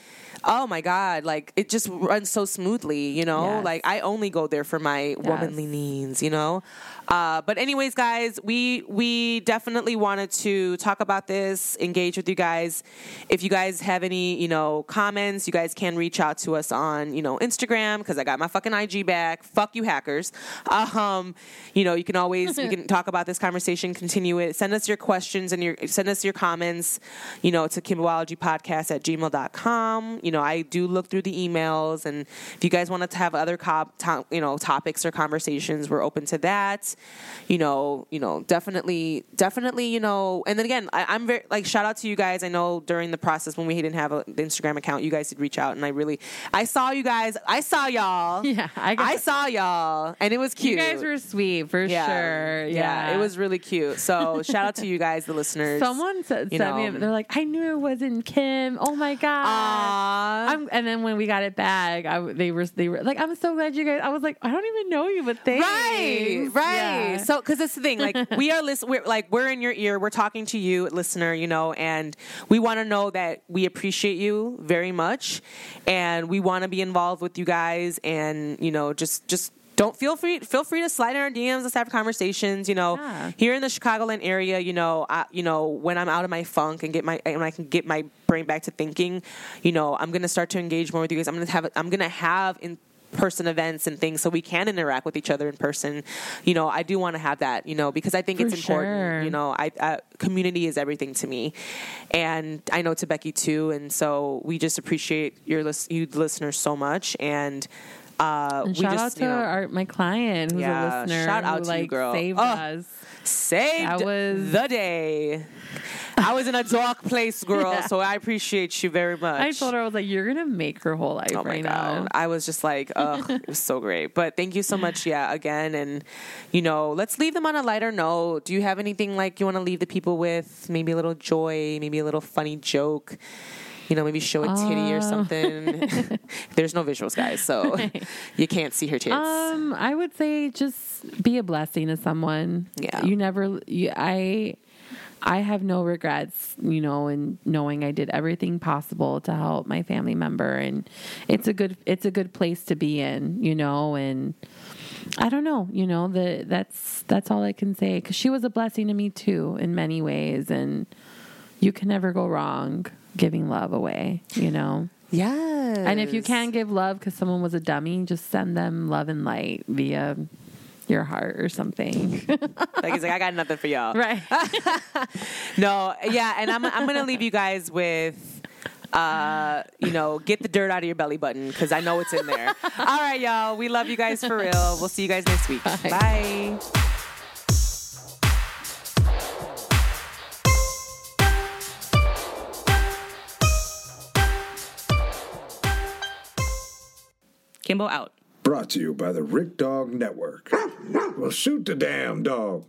oh my God, like it just runs so smoothly, you know? Yes. Like I only go there for my womanly needs, you know? But anyways, guys, we definitely wanted to talk about this, engage with you guys. If you guys have any, you know, comments, you guys can reach out to us on, you know, Instagram, because I got my fucking IG back. Fuck you hackers. You know, you can always, we can talk about this conversation, continue it. Send us your questions and send us your comments, you know, to kimbiologypodcast@gmail.com. You know, I do look through the emails, and if you guys want to have other topics or conversations, we're open to that. You know, definitely, you know, and then again, I'm very, like, shout out to you guys. I know during the process when we didn't have the Instagram account, you guys did reach out, and I saw y'all. Yeah, I saw y'all, and it was cute. You guys were sweet for sure. Yeah, it was really cute. So shout out to you guys, the listeners. Someone said me, they're like, I knew it wasn't Kim. Oh my God. And then when we got it back, they were like, I'm so glad you guys. I was like, I don't even know you, but thanks. Right. Yeah. So, because that's the thing, like, we're in your ear, we're talking to you, listener, you know, and we want to know that we appreciate you very much, and we want to be involved with you guys, and, you know, just don't feel free to slide in our DMs. Let's have conversations. You know, here in the Chicagoland area, you know, when I'm out of my funk and I can get my brain back to thinking, you know, I'm gonna start to engage more with you guys. I'm gonna have in-person events and things so we can interact with each other in person. You know, I do want to have that. You know, because I think it's important. Sure. You know, community is everything to me, and I know to Becky too. And so we just appreciate you listeners so much and. And shout out to my client who's a listener. Shout out to you, girl. Saved us. Saved the day. I was in a dark place, girl, so I appreciate you very much. I told her, I was like, you're going to make her whole life now. I was just like, ugh, it was so great. But thank you so much, again. And, you know, let's leave them on a lighter note. Do you have anything, like, you want to leave the people with? Maybe a little joy, maybe a little funny joke. You know, maybe show a titty or something. There's no visuals, guys, so you can't see her tits. I would say just be a blessing to someone. Yeah. I have no regrets, you know, in knowing I did everything possible to help my family member, and it's a good place to be in, you know, and I don't know, you know, that's all I can say, 'cause she was a blessing to me too in many ways, and you can never go wrong giving love away, you know? Yes. And if you can give love because someone was a dummy, just send them love and light via your heart or something. Like, he's like, I got nothing for y'all. Right. No. Yeah. And I'm going to leave you guys with, you know, get the dirt out of your belly button, because I know it's in there. All right, y'all. We love you guys for real. We'll see you guys next week. Bye. Bye. Kimbo out. Brought to you by the Rick Dawg Network. Well, shoot the damn dog.